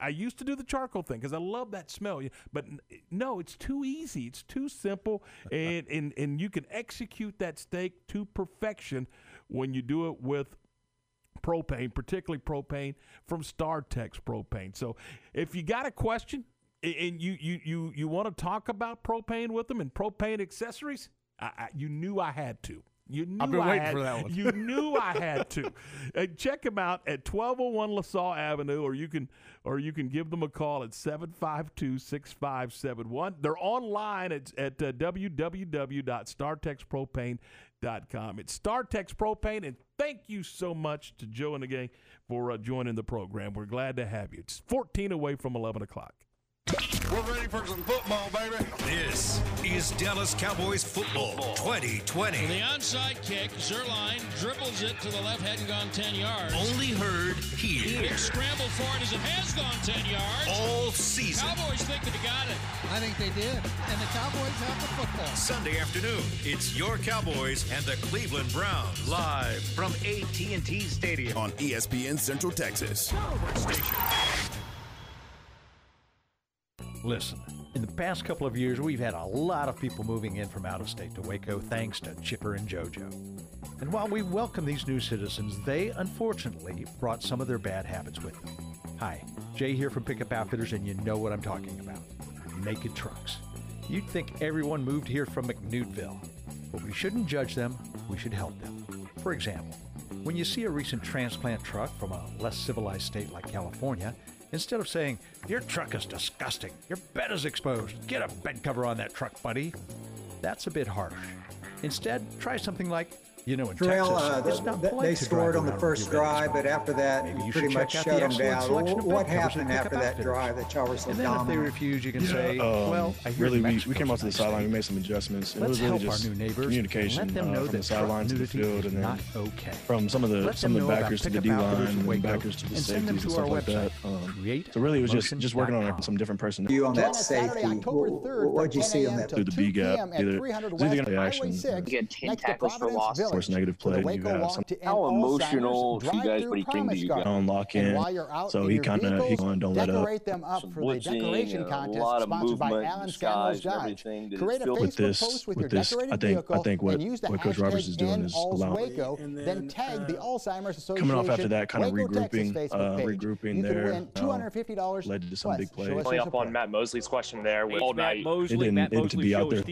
I used to do the charcoal thing because I love that smell, but no, it's too easy, it's too simple, and you can execute that steak to perfection when you do it with propane, particularly propane from StarTex propane. So if you got a question and you want to talk about propane with them and propane accessories, you knew I had to. I've been waiting for that one. You knew I had to. Check them out at 1201 LaSalle Avenue, or you can give them a call at 752-6571. They're online at www.startexpropane.com. It's StarTex Propane, and thank you so much to Joe and the gang for joining the program. We're glad to have you. It's 14 away from 11 o'clock. We're ready for some football, baby. This is Dallas Cowboys football 2020. On the onside kick, Zerline dribbles it to the left, hadn't gone 10 yards. Only heard here. Nick scrambled for it as it has gone 10 yards. All season. Cowboys think that they got it. I think they did, and the Cowboys have the football. Sunday afternoon, it's your Cowboys and the Cleveland Browns. Live from AT&T Stadium on ESPN Central Texas. Station. Listen, in the past couple of years, we've had a lot of people moving in from out of state to Waco thanks to Chipper and JoJo. And while we welcome these new citizens, they unfortunately brought some of their bad habits with them. Hi, Jay here from Pickup Outfitters, and you know what I'm talking about. Naked trucks. You'd think everyone moved here from McNudeville, but we shouldn't judge them, we should help them. For example, when you see a recent transplant truck from a less civilized state like California, instead of saying, your truck is disgusting, your bed is exposed, get a bed cover on that truck, buddy, that's a bit harsh. Instead, try something like, in Terrell, Texas, it's not polite they scored on the first drive, but after that, you pretty much shut them down. What happened after that drive that y'all were so dominant? And then if they refuse, you can say, we came out to the sideline, we made some adjustments. It was really just communication from the sideline to the field, and then from some of the backers to the D-line, and backers to the safeties and stuff like that. So really, it was just working on some different personnel. You on that safety, what did you see on that? Through the B-gap, either going to be action. You get 10 tackles for loss. Of course, negative play. You have some, how emotional he does, but he came to you guys on lock in. So he kind of, don't let up. A lot of movement, disguise, everything. With this, I think what Coach Roberts is doing is allowing. Then tag the Alzheimer's Association. Coming off after that, kind of regrouping there, led to some big plays. Following up on Matt Mosley's question there with all night. Matt Mosley to be out there,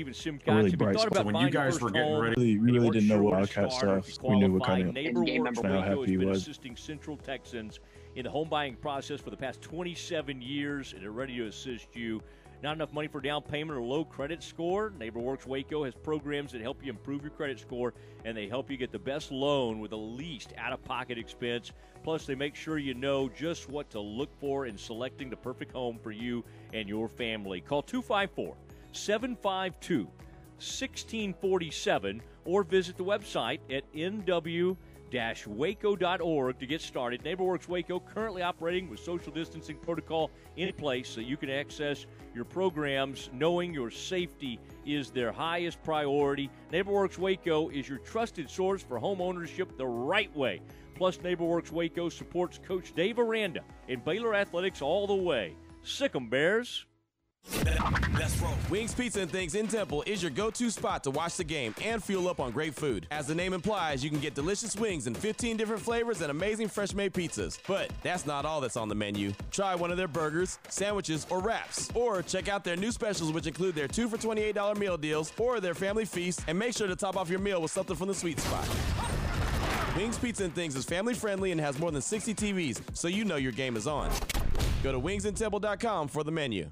really bright. So when you guys were getting ready, you really didn't know what. We knew what kind of game number one has been assisting Central Texans in the home buying process for the past 27 years, and they're ready to assist you. Not enough money for down payment or low credit score? NeighborWorks Waco has programs that help you improve your credit score, and they help you get the best loan with the least out-of-pocket expense. Plus, they make sure you know just what to look for in selecting the perfect home for you and your family. Call 254-752-1647 or visit the website at nw-waco.org to get started. NeighborWorks Waco currently operating with social distancing protocol in place so you can access your programs knowing your safety is their highest priority. NeighborWorks Waco is your trusted source for home ownership the right way. Plus, NeighborWorks Waco supports Coach Dave Aranda and Baylor Athletics all the way. Sick 'em, Bears. That's wrong. Wings Pizza and Things in Temple is your go-to spot to watch the game and fuel up on great food. As the name implies, you can get delicious wings in 15 different flavors and amazing fresh-made pizzas. But that's not all that's on the menu. Try one of their burgers, sandwiches, or wraps. Or check out their new specials, which include their 2 for $28 meal deals or their family feast. And make sure to top off your meal with something from the sweet spot. Wings Pizza and Things is family-friendly and has more than 60 TVs, so you know your game is on. Go to wingsandtemple.com for the menu.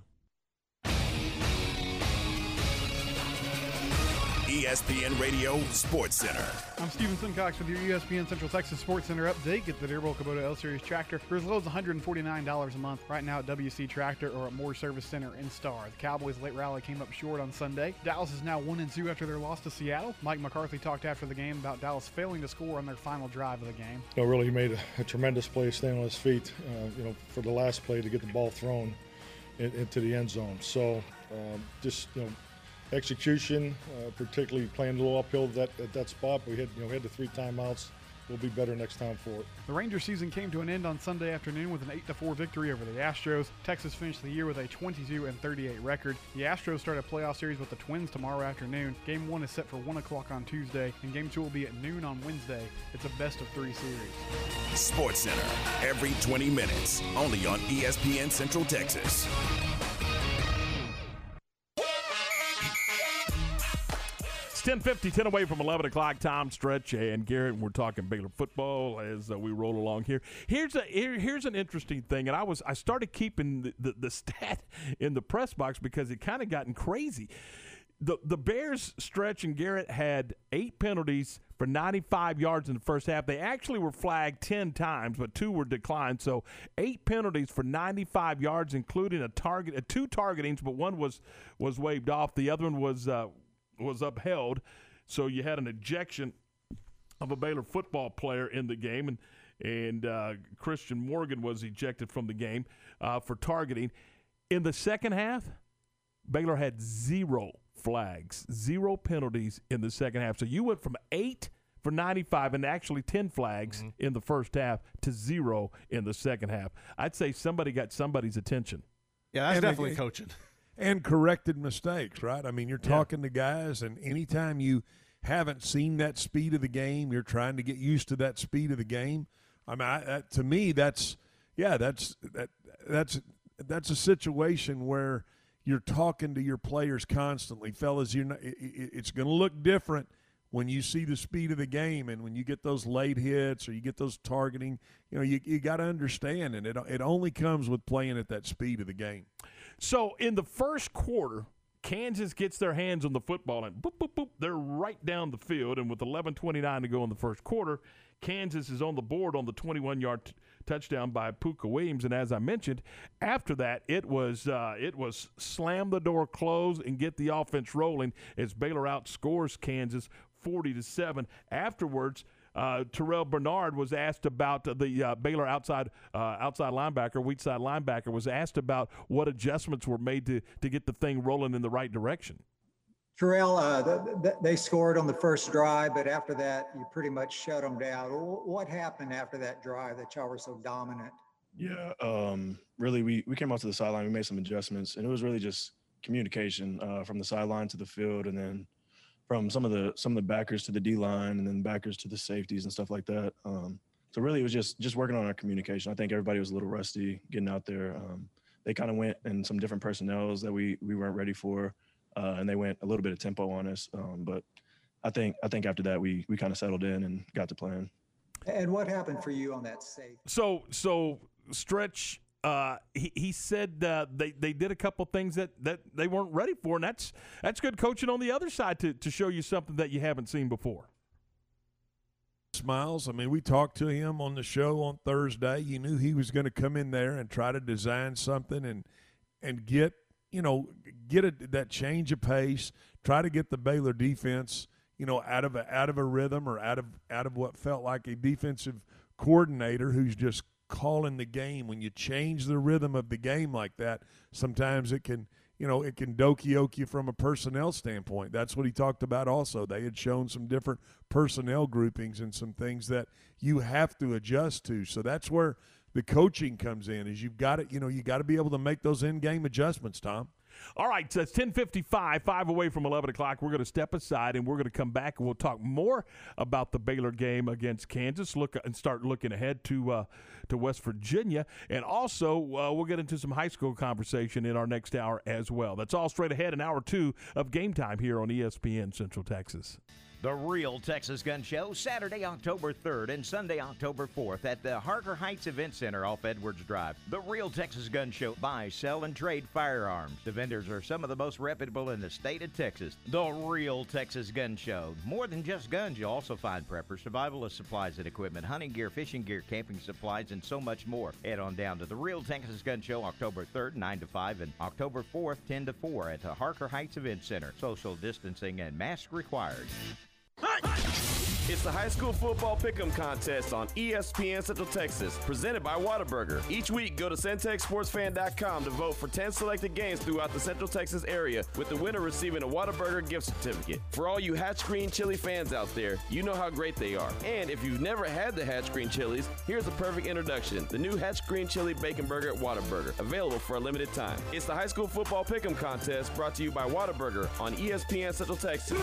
ESPN Radio Sports Center. I'm Stephen Simcox with your ESPN Central Texas Sports Center update. Get the Deerbull Kubota L-Series tractor for as low as $149 a month right now at WC Tractor or at Moore Service Center in Star. The Cowboys' late rally came up short on Sunday. Dallas is now 1-2 after their loss to Seattle. Mike McCarthy talked after the game about Dallas failing to score on their final drive of the game. You know, really, he made a tremendous play standing on his feet, for the last play to get the ball thrown into the end zone. So execution, particularly playing a little uphill at that spot. We had, we had the three timeouts. We'll be better next time for it. The Rangers season came to an end on Sunday afternoon with an 8-4 victory over the Astros. Texas finished the year with a 22-38 record. The Astros start a playoff series with the Twins tomorrow afternoon. Game 1 is set for 1 o'clock on Tuesday, and Game 2 will be at noon on Wednesday. It's a best-of-3 series. Sports Center, every 20 minutes, only on ESPN Central Texas. It's 10:50 away from 11 o'clock. Tom Stretch and Garrett, and we're talking Baylor football as we roll along here. Here's an interesting thing, and I started keeping the stat in the press box because it kind of gotten crazy. The Bears, Stretch and Garrett, had 8 penalties for 95 yards in the first half. They actually were flagged 10 times, but 2 were declined. So 8 penalties for 95 yards, including two targetings, but one was waived off. The other one was upheld, so you had an ejection of a Baylor football player in the game, and Christian Morgan was ejected from the game for targeting. In the second half, Baylor had 0 flags, 0 penalties in the second half. So you went from 8 for 95 and actually 10 flags in the first half to 0 in the second half. I'd say somebody got somebody's attention. Yeah, that's definitely coaching. And corrected mistakes, right? I mean, you're talking to guys, and anytime you haven't seen that speed of the game, you're trying to get used to that speed of the game. I mean, to me, that's a situation where you're talking to your players constantly, fellas. It's going to look different when you see the speed of the game, and when you get those late hits or you get those targeting. You got to understand, and it only comes with playing at that speed of the game. So in the first quarter, Kansas gets their hands on the football, and boop, boop, boop, they're right down the field. And with 11:29 to go in the first quarter, Kansas is on the board on the 21-yard touchdown by Pooka Williams. And as I mentioned, after that, it was slam the door closed and get the offense rolling as Baylor outscores Kansas 40-7. Afterwards, Terrell Bernard was asked about the Baylor outside linebacker, weak side linebacker, was asked about what adjustments were made to get the thing rolling in the right direction. Terrell, they scored on the first drive, but after that, you pretty much shut them down. What happened after that drive that y'all were so dominant? Yeah, really, we came out to the sideline. We made some adjustments, and it was really just communication from the sideline to the field, and then from some of the backers to the D line, and then backers to the safeties and stuff like that. So really, it was just working on our communication. I think everybody was a little rusty getting out there. They kind of went in some different personnels that we weren't ready for, and they went a little bit of tempo on us. But I think after that, we kind of settled in and got to playing. And what happened for you on that save? So Stretch, he said they did a couple things that they weren't ready for, and that's good coaching on the other side to show you something that you haven't seen before. Smiles. I mean, we talked to him on the show on Thursday. You knew he was going to come in there and try to design something and get that change of pace. Try to get the Baylor defense, out of a rhythm or out of what felt like a defensive coordinator who's just calling the game. When you change the rhythm of the game like that, sometimes it can dokey-oke you from a personnel standpoint. That's what he talked about also. They had shown some different personnel groupings and some things that you have to adjust to. So that's where the coaching comes in, is you've got to be able to make those in-game adjustments, Tom. All right, so it's 10:55, 5 away from 11 o'clock. We're going to step aside, and we're going to come back, and we'll talk more about the Baylor game against Kansas. Start looking ahead to West Virginia, and also we'll get into some high school conversation in our next hour as well. That's all straight ahead in hour 2 of Game Time here on ESPN Central Texas. The Real Texas Gun Show, Saturday, October 3rd and Sunday, October 4th at the Harker Heights Event Center off Edwards Drive. The Real Texas Gun Show, buy, sell, and trade firearms. The vendors are some of the most reputable in the state of Texas. The real Texas Gun Show. More than just guns, you'll also find preppers, survivalist supplies and equipment, hunting gear, fishing gear, camping supplies, and so much more. Head on down to the real Texas Gun Show October 3rd, 9 to 5, and October 4th, 10 to 4 at the Harker Heights Event Center. Social distancing and mask required. It's the High School Football Pick'em Contest on ESPN Central Texas, presented by Whataburger. Each week, go to CentexSportsFan.com to vote for 10 selected games throughout the Central Texas area, with the winner receiving a Whataburger gift certificate. For all you Hatch Green Chili fans out there, you know how great they are. And if you've never had the Hatch Green Chilies, here's a perfect introduction. The new Hatch Green Chili Bacon Burger at Whataburger, available for a limited time. It's the High School Football Pick'em Contest, brought to you by Whataburger on ESPN Central Texas.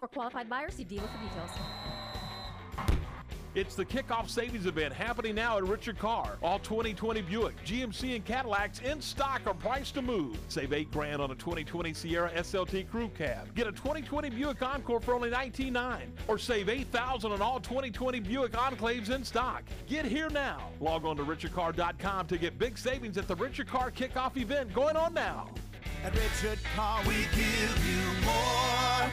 For qualified buyers, see dealer for details. It's the kickoff savings event happening now at Richard Carr. All 2020 Buick, GMC, and Cadillacs in stock or priced to move. Save $8,000 on a 2020 Sierra SLT Crew Cab. Get a 2020 Buick Encore for only $19,900, or save $8,000 on all 2020 Buick Enclaves in stock. Get here now. Log on to richardcarr.com to get big savings at the Richard Carr kickoff event going on now. At Richard Carr, we give you more.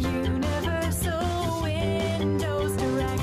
Universal Windows Direct.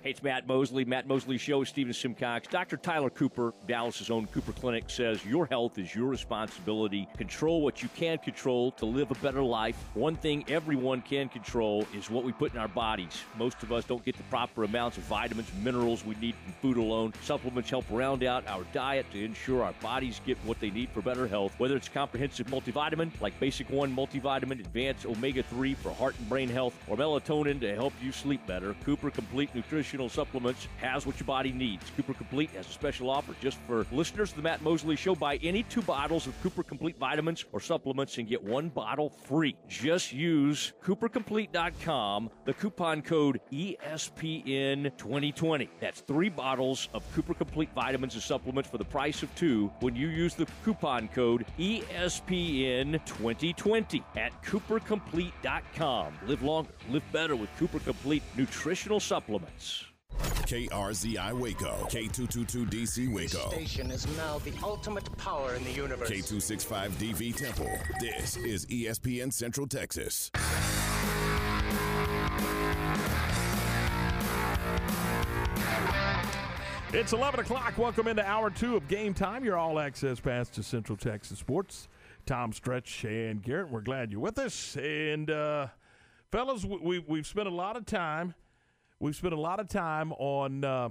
Hey, it's Matt Mosley. Matt Mosley Show, Stephen Simcox. Dr. Tyler Cooper, Dallas' own Cooper Clinic, says your health is your responsibility. Control what you can control to live a better life. One thing everyone can control is what we put in our bodies. Most of us don't get the proper amounts of vitamins, minerals we need from food alone. Supplements help round out our diet to ensure our bodies get what they need for better health. Whether it's comprehensive multivitamin, like Basic One Multivitamin, Advanced Omega-3 for heart and brain health, or melatonin to help you sleep better, Cooper Complete Nutrition Supplements has what your body needs. Cooper Complete has a special offer just for listeners to the Matt Mosley Show. Buy any 2 bottles of Cooper Complete vitamins or supplements and get 1 bottle free. Just use CooperComplete.com, the coupon code ESPN2020. That's 3 bottles of Cooper Complete vitamins and supplements for the price of 2 when you use the coupon code ESPN2020 at CooperComplete.com. Live longer, live better with Cooper Complete Nutritional Supplements. KRZI Waco, K222DC Waco. This station is now the ultimate power in the universe. K265DV Temple. This is ESPN Central Texas. It's 11 o'clock. Welcome into Hour 2 of Game Time, your all-access pass to Central Texas sports. Tom Stretch and Garrett, we're glad you're with us. And, fellas, we've spent a lot of time. We've spent a lot of time on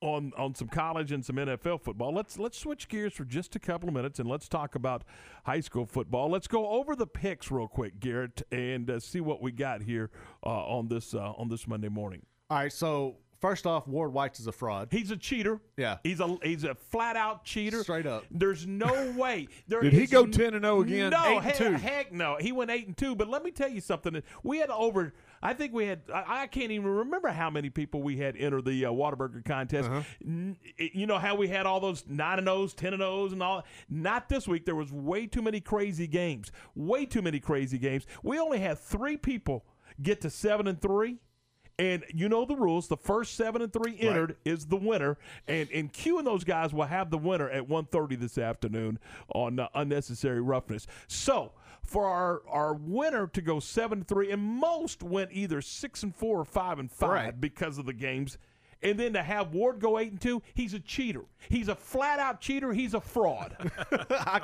some college and some NFL football. Let's switch gears for just a couple of minutes, and let's talk about high school football. Let's go over the picks real quick, Garrett, and see what we got here on this Monday morning. All right, so – first off, Ward White's is a fraud. He's a cheater. Yeah. He's a flat-out cheater. Straight up. There's no way. Did he go 10-0 again? No, heck no. He went 8-2. But let me tell you something. We had over – I think we had – I can't even remember how many people we had enter the Whataburger contest. Uh-huh. You know how we had all those 9-0s, 10-0s, and all – not this week. There was way too many crazy games. Way too many crazy games. We only had three people get to 7-3. And you know the rules. The first 7-3 entered is the winner. And Q and those guys will have the winner at 1:30 this afternoon on Unnecessary Roughness. So for our winner to go 7-3, and most went either 6-4 or 5-5 because of the games. And then to have Ward go 8-2, he's a cheater. He's a flat-out cheater. He's a fraud. I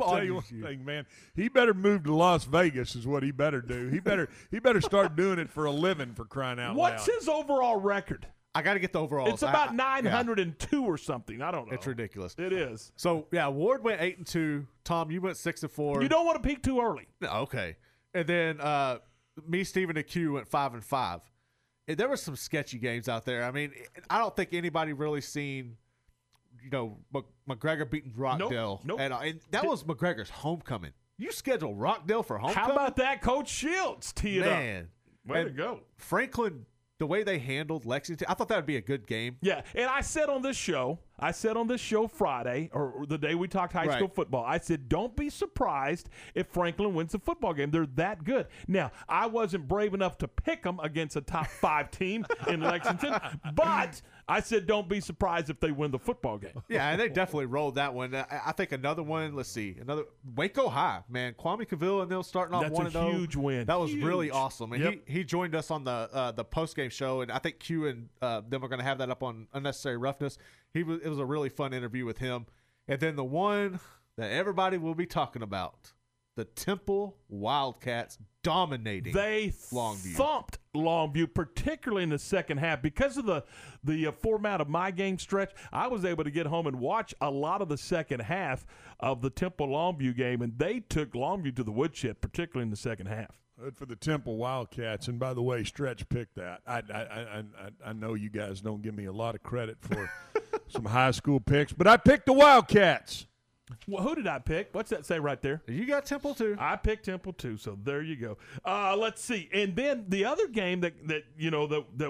tell you one thing, man. He better move to Las Vegas is what he better do. He better start doing it for a living, for crying out loud. What's his overall record? I got to get the overall. It's about 902 or something. I don't know. It's ridiculous. It is. So, yeah, Ward went 8-2. Tom, you went 6-4. You don't want to peak too early. No, okay. And then me, Stephen, and Q went 5-5. There were some sketchy games out there. I mean, I don't think anybody really seen, you know, McGregor beating Rockdale. Nope. At all. And that was McGregor's homecoming. You schedule Rockdale for homecoming? How about that, Coach Shields? Tee it up. Man. Way to go. Franklin, the way they handled Lexington, I thought that would be a good game. Yeah, and I said on this show Friday, or the day we talked high school football, I said, don't be surprised if Franklin wins the football game. They're that good. Now, I wasn't brave enough to pick them against a top 5 team in Lexington, but I said, don't be surprised if they win the football game. Yeah, and they definitely rolled that one. I think another one, let's see, another Waco High, man. Kwame Cavill and them starting off 1-0. That's a huge win. That was really awesome. And he joined us on the post-game show, and I think Q and them are going to have that up on Unnecessary Roughness. It was a really fun interview with him. And then the one that everybody will be talking about, the Temple Wildcats dominating Longview. They thumped Longview, particularly in the second half. Because of the format of my game stretch, I was able to get home and watch a lot of the second half of the Temple Longview game, and they took Longview to the woodshed, particularly in the second half. Good for the Temple Wildcats. And by the way, Stretch picked that. I know you guys don't give me a lot of credit for some high school picks, but I picked the Wildcats. Well, who did I pick? What's that say right there? You got Temple too. I picked Temple too, so there you go. Let's see. And then the other game that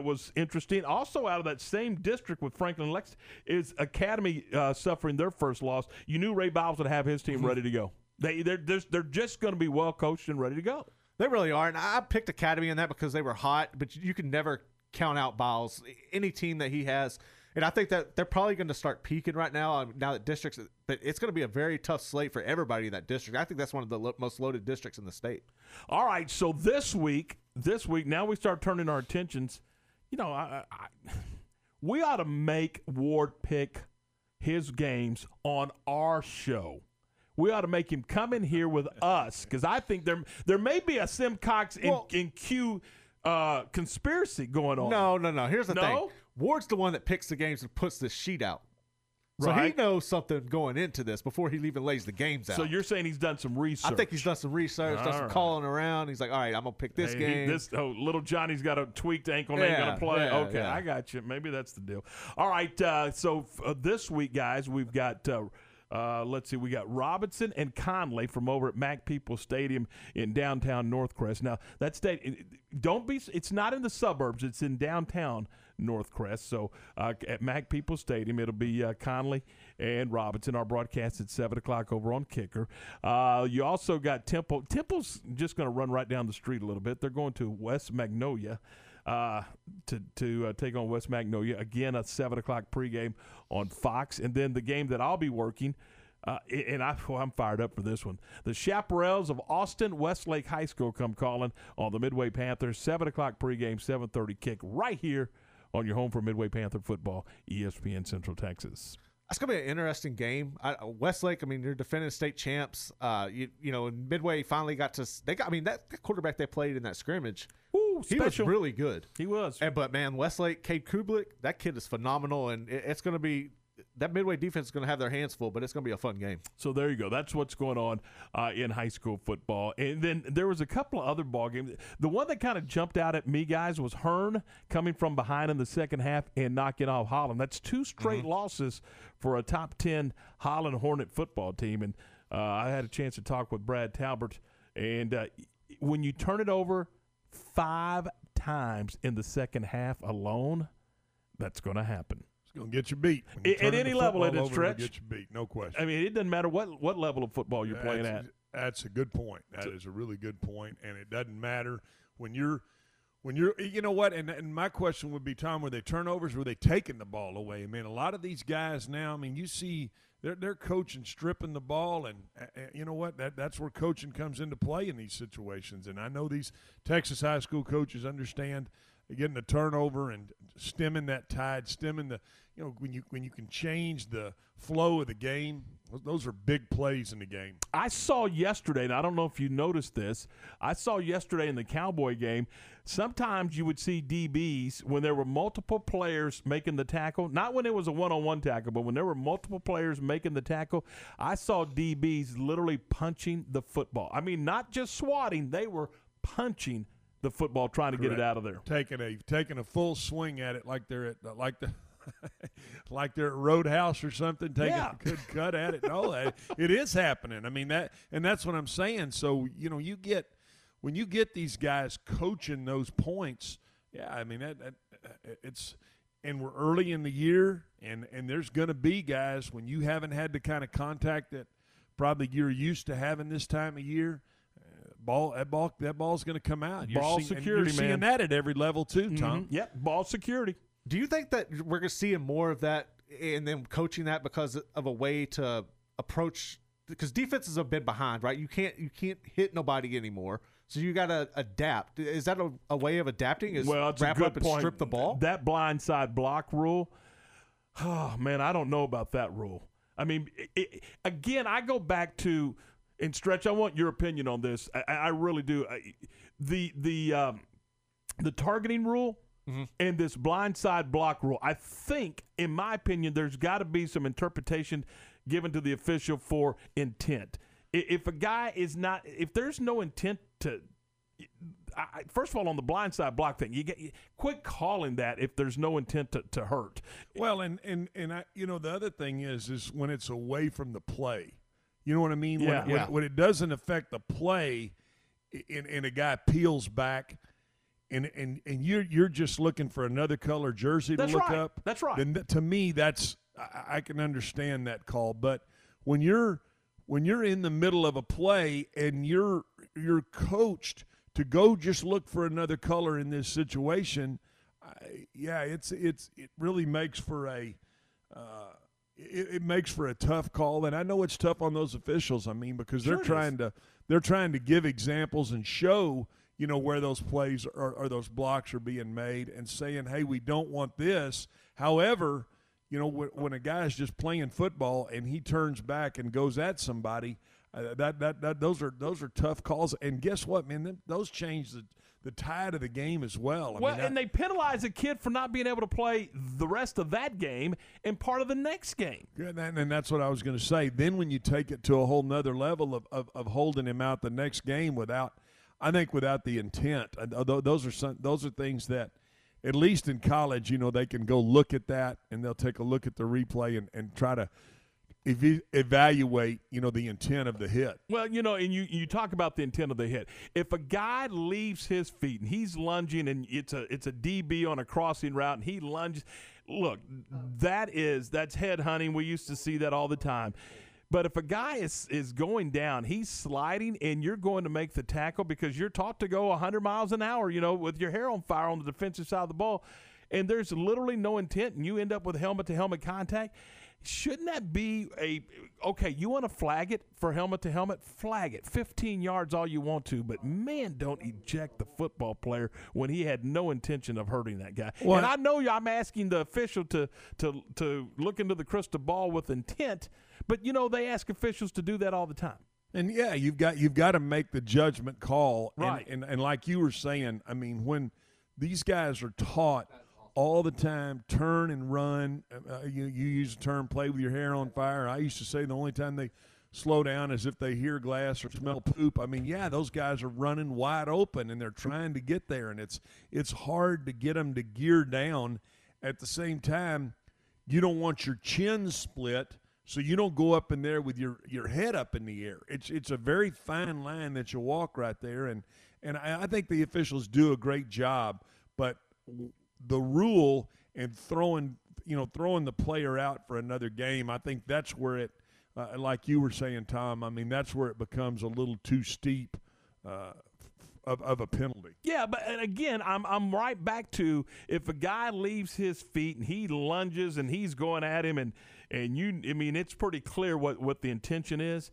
was interesting, also out of that same district with Franklin Lex, is Academy suffering their first loss. You knew Ray Biles would have his team ready to go. They're just going to be well coached and ready to go. They really are, and I picked Academy in that because they were hot, but you can never count out Biles, any team that he has. And I think that they're probably going to start peaking right now. Now that districts, but it's going to be a very tough slate for everybody in that district. I think that's one of the most loaded districts in the state. All right, so this week, now we start turning our attentions. You know, we ought to make Ward pick his games on our show. We ought to make him come in here with us, because I think there may be a Simcox in Q conspiracy going on. No. Here's the thing. Ward's the one that picks the games and puts this sheet out. So he knows something going into this before he even lays the games out. So you're saying he's done some research. I think he's done some research, some calling around. He's like, all right, I'm going to pick this game. Little Johnny's got a tweaked ankle and ain't going to play. Yeah, okay, yeah. I got you. Maybe that's the deal. All right, so this week, guys, we've got let's see, we got Robinson and Conley from over at Mac People Stadium in downtown Northcrest. Now, that stadium, it's not in the suburbs, it's in downtown Northcrest. So at Mac People Stadium, it'll be Conley and Robinson. Our broadcast at 7 o'clock over on Kicker. You also got Temple. Temple's just going to run right down the street a little bit. They're going to West Magnolia. to take on West Magnolia. Again, a 7 o'clock pregame on Fox. And then the game that I'll be working, I'm fired up for this one. The Chaparrals of Austin Westlake High School come calling on the Midway Panthers. 7 o'clock pregame, 7:30 kick right here on your home for Midway Panther football, ESPN Central Texas. That's going to be an interesting game. Westlake, I mean, they're defending state champs. Midway finally got to – that quarterback they played in that scrimmage, he was really good. He was. But, Westlake, Cade Kublik, that kid is phenomenal, and it's going to be – that Midway defense is going to have their hands full, but it's going to be a fun game. So there you go. That's what's going on in high school football. And then there was a couple of other ball games. The one that kind of jumped out at me, guys, was Hearn coming from behind in the second half and knocking off Holland. That's 2 straight losses for a top 10 Holland Hornet football team. And I had a chance to talk with Brad Talbert. And when you turn it over 5 times in the second half alone, that's going to happen. Going to get you beat. At any level, it is, Stretch. Get you beat, no question. I mean, it doesn't matter what level of football you're playing at. That's a good point. That is a really good point, and it doesn't matter when you're. You know what? And my question would be, Tom, were they turnovers? Were they taking the ball away? I mean, a lot of these guys now. I mean, you see they're coaching stripping the ball, and you know what? That's where coaching comes into play in these situations. And I know these Texas high school coaches understand. Getting the turnover and stemming that tide, when you can change the flow of the game, those are big plays in the game. I saw yesterday, and I don't know if you noticed this, I saw yesterday in the Cowboy game, sometimes you would see DBs when there were multiple players making the tackle, not when it was a one-on-one tackle, but when there were multiple players making the tackle, I saw DBs literally punching the football. I mean, not just swatting, they were punching the football, trying to get it out of there, taking a full swing at it, like they're at like they're at Roadhouse or something, a good cut at it. No, it is happening. I mean that's what I'm saying. So when you get these guys coaching those points, and we're early in the year, and there's going to be guys when you haven't had the kind of contact that probably you're used to having this time of year. That ball's going to come out. You're seeing that at every level too, Tom. Mm-hmm. Yep, ball security. Do you think that we're going to see more of that, and then coaching that because of a way to approach? Because defense is a bit behind, right? You can't hit nobody anymore, so you got to adapt. Is that a way of adapting? It's wrap a good up and point. Strip the ball. That blindside block rule. Oh man, I don't know about that rule. I mean, again, I go back to. And Stretch, I want your opinion on this. I really do. The targeting rule and this blindside block rule. I think, in my opinion, there's got to be some interpretation given to the official for intent. If a guy is not, if there's no intent to, first of all, on the blindside block thing, you quit calling that if there's no intent to hurt. Well, and the other thing is when it's away from the play. You know what I mean? Yeah, when it doesn't affect the play, and a guy peels back, and you're just looking for another color jersey to look up. That's right. Then to me, I can understand that call. But when you're in the middle of a play and you're coached to go just look for another color in this situation, it really makes for a. It makes for a tough call, and I know it's tough on those officials. I mean, because they're trying to give examples and show where those plays or those blocks are being made, and saying, hey, we don't want this. However, when a guy's just playing football and he turns back and goes at somebody, those are tough calls. And guess what, man? Those change the tide of the game as well. They penalize a kid for not being able to play the rest of that game and part of the next game. Yeah, and that's what I was going to say. Then when you take it to a whole nother level of holding him out the next game without the intent, those are things that, at least in college, they can go look at that and they'll take a look at the replay and try to evaluate, the intent of the hit. Well, and you talk about the intent of the hit. If a guy leaves his feet and he's lunging, and it's a DB on a crossing route, and he lunges, look, that's head hunting. We used to see that all the time. But if a guy is going down, he's sliding, and you're going to make the tackle because you're taught to go 100 miles an hour, you know, with your hair on fire on the defensive side of the ball, and there's literally no intent, and you end up with helmet-to-helmet contact. Shouldn't that be okay, you want to flag it for helmet-to-helmet? Flag it. 15 yards all you want to, but, man, don't eject the football player when he had no intention of hurting that guy. Well, and I know I'm asking the official to look into the crystal ball with intent, but, you know, they ask officials to do that all the time. And, yeah, you've got to make the judgment call. Right. And like you were saying, I mean, when these guys are taught – all the time, turn and run. You use the term play with your hair on fire. I used to say the only time they slow down is if they hear glass or smell poop. I mean, yeah, those guys are running wide open, and they're trying to get there, and it's hard to get them to gear down. At the same time, you don't want your chin split, so you don't go up in there with your head up in the air. It's a very fine line that you walk right there, and I think the officials do a great job, but the rule and throwing the player out for another game, I think that's where it, like you were saying, Tom, I mean, that's where it becomes a little too steep of a penalty. Yeah, but again, I'm right back to if a guy leaves his feet and he lunges and he's going at him and it's pretty clear what the intention is.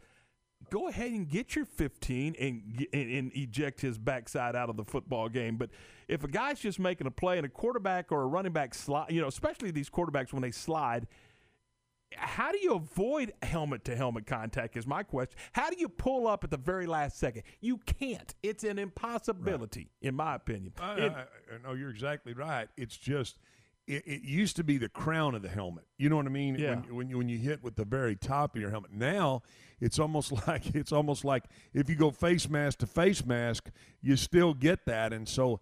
Go ahead and get your 15 and eject his backside out of the football game. But if a guy's just making a play and a quarterback or a running back slide, you know, especially these quarterbacks when they slide, how do you avoid helmet-to-helmet contact is my question. How do you pull up at the very last second? You can't. It's an impossibility, right, in my opinion. No, you're exactly right. It's just it used to be the crown of the helmet. You know what I mean? Yeah. When you hit with the very top of your helmet. Now it's almost like if you go face mask to face mask, you still get that. And so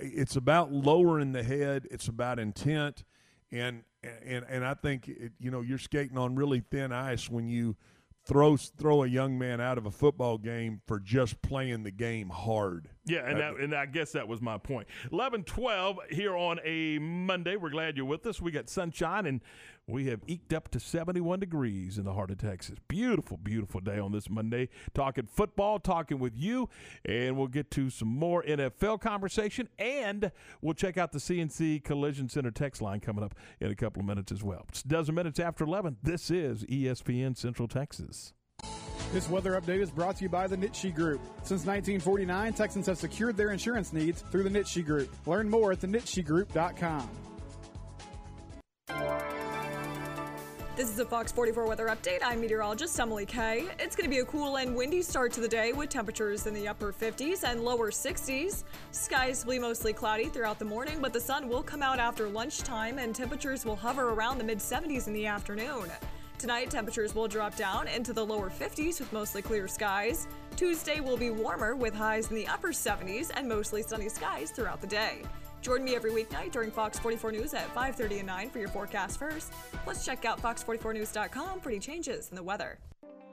it's about lowering the head. It's about intent. And I think you're skating on really thin ice when you throw a young man out of a football game for just playing the game hard. Yeah, and I guess that was my point. 11-12 here on a Monday. We're glad you're with us. We got sunshine, and we have eked up to 71 degrees in the heart of Texas. Beautiful, beautiful day on this Monday. Talking football, talking with you, and we'll get to some more NFL conversation, and we'll check out the CNC Collision Center text line coming up in a couple of minutes as well. It's a dozen minutes after 11. This is ESPN Central Texas. This weather update is brought to you by the Nitshe Group. Since 1949, Texans have secured their insurance needs through the Nitshe Group. Learn more at thenitshegroup.com. This is a Fox 44 weather update. I'm meteorologist Emily Kay. It's going to be a cool and windy start to the day with temperatures in the upper 50s and lower 60s. Skies will be mostly cloudy throughout the morning, but the sun will come out after lunchtime and temperatures will hover around the mid-70s in the afternoon. Tonight, temperatures will drop down into the lower 50s with mostly clear skies. Tuesday will be warmer with highs in the upper 70s and mostly sunny skies throughout the day. Join me every weeknight during Fox 44 News at 5:30 and 9 for your forecast first. Plus, check out fox44news.com for any changes in the weather.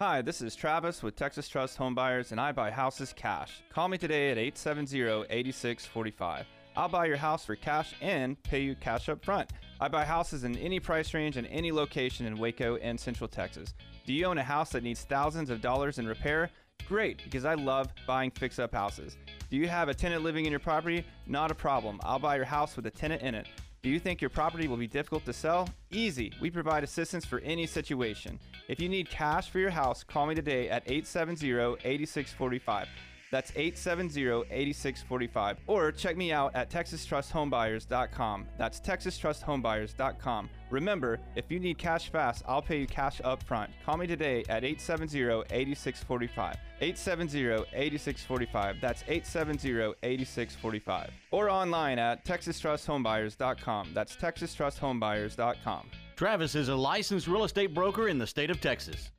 Hi, this is Travis with Texas Trust Homebuyers, and I buy houses cash. Call me today at 870-8645. I'll buy your house for cash and pay you cash up front. I buy houses in any price range and any location in Waco and Central Texas. Do you own a house that needs thousands of dollars in repair? Great, because I love buying fix-up houses. Do you have a tenant living in your property? Not a problem. I'll buy your house with a tenant in it. Do you think your property will be difficult to sell? Easy. We provide assistance for any situation. If you need cash for your house, call me today at 870-8645. That's 870-8645. Or check me out at TexasTrustHomebuyers.com. That's TexasTrustHomebuyers.com. Remember, if you need cash fast, I'll pay you cash up front. Call me today at 870-8645. 870-8645. That's 870-8645. Or online at TexasTrustHomebuyers.com. That's TexasTrustHomebuyers.com. Travis is a licensed real estate broker in the state of Texas.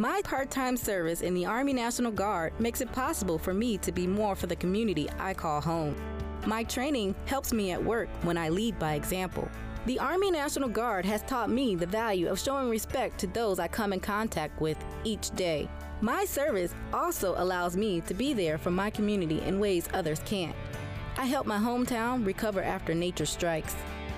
My part-time service in the Army National Guard makes it possible for me to be more for the community I call home. My training helps me at work when I lead by example. The Army National Guard has taught me the value of showing respect to those I come in contact with each day. My service also allows me to be there for my community in ways others can't. I help my hometown recover after nature strikes.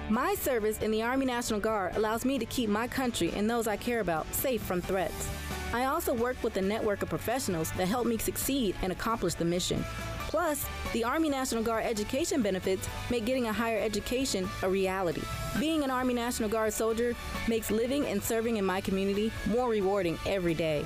My service in the Army National Guard allows me to keep my country and those I care about safe from threats. I also work with a network of professionals that help me succeed and accomplish the mission. Plus, the Army National Guard education benefits make getting a higher education a reality. Being an Army National Guard soldier makes living and serving in my community more rewarding every day.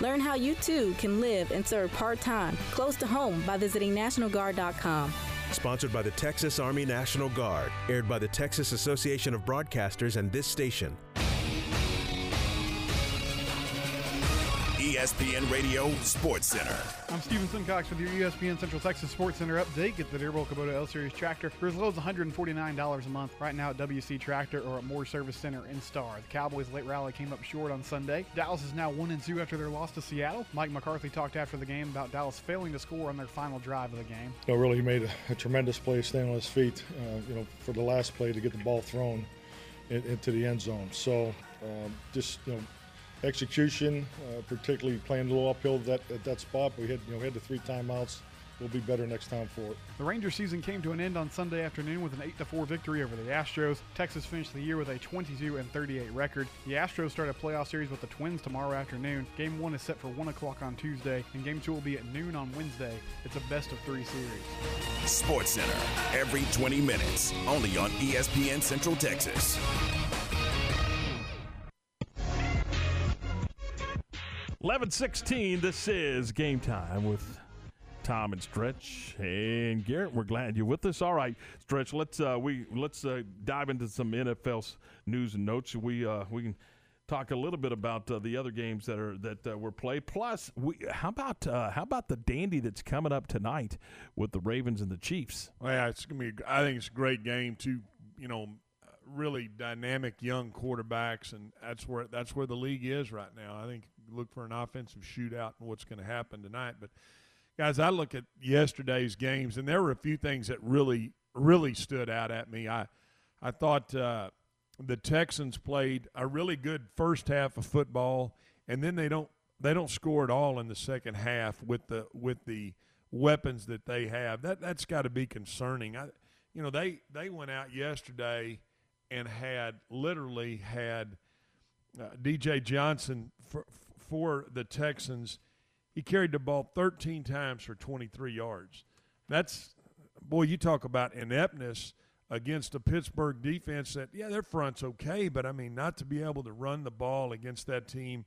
Learn how you too can live and serve part-time, close to home by visiting NationalGuard.com. Sponsored by the Texas Army National Guard. Aired by the Texas Association of Broadcasters and this station. ESPN Radio Sports Center. I'm Stephen Simcox with your ESPN Central Texas Sports Center update. Get the Deerbilt Kubota L Series tractor for as low as $149 a month right now at WC Tractor or at Moore Service Center in Starr. The Cowboys' late rally came up short on Sunday. Dallas is now 1-2 after their loss to Seattle. Mike McCarthy talked after the game about Dallas failing to score on their final drive of the game. You know, really, he made a tremendous play staying on his feet. For the last play to get the ball thrown into the end zone. So, execution, particularly playing a little uphill at that spot. We had, we had the 3 timeouts. We'll be better next time for it. The Rangers season came to an end on Sunday afternoon with an 8-4 victory over the Astros. Texas finished the year with a 22-38 record. The Astros start a playoff series with the Twins tomorrow afternoon. Game 1 is set for 1 o'clock on Tuesday, and Game 2 will be at noon on Wednesday. It's a best-of-3 series. Sports Center, every 20 minutes, only on ESPN Central Texas. This is Game Time with Tom and Stretch and Garrett. We're glad you're with us. All right, Stretch, let's dive into some NFL news and notes. We can talk a little bit about the other games that were played. Plus, how about the dandy that's coming up tonight with the Ravens and the Chiefs? Well, yeah, it's gonna be. I think it's a great game. Really dynamic young quarterbacks, and that's where the league is right now. I think look for an offensive shootout and what's going to happen tonight. But, guys, I look at yesterday's games, and there were a few things that really, really stood out at me. I thought the Texans played a really good first half of football, and then they don't score at all in the second half with the weapons that they have. That's got to be concerning. They went out yesterday and had D.J. Johnson for the Texans. He carried the ball 13 times for 23 yards. You talk about ineptness against the Pittsburgh defense their front's okay, but, not to be able to run the ball against that team.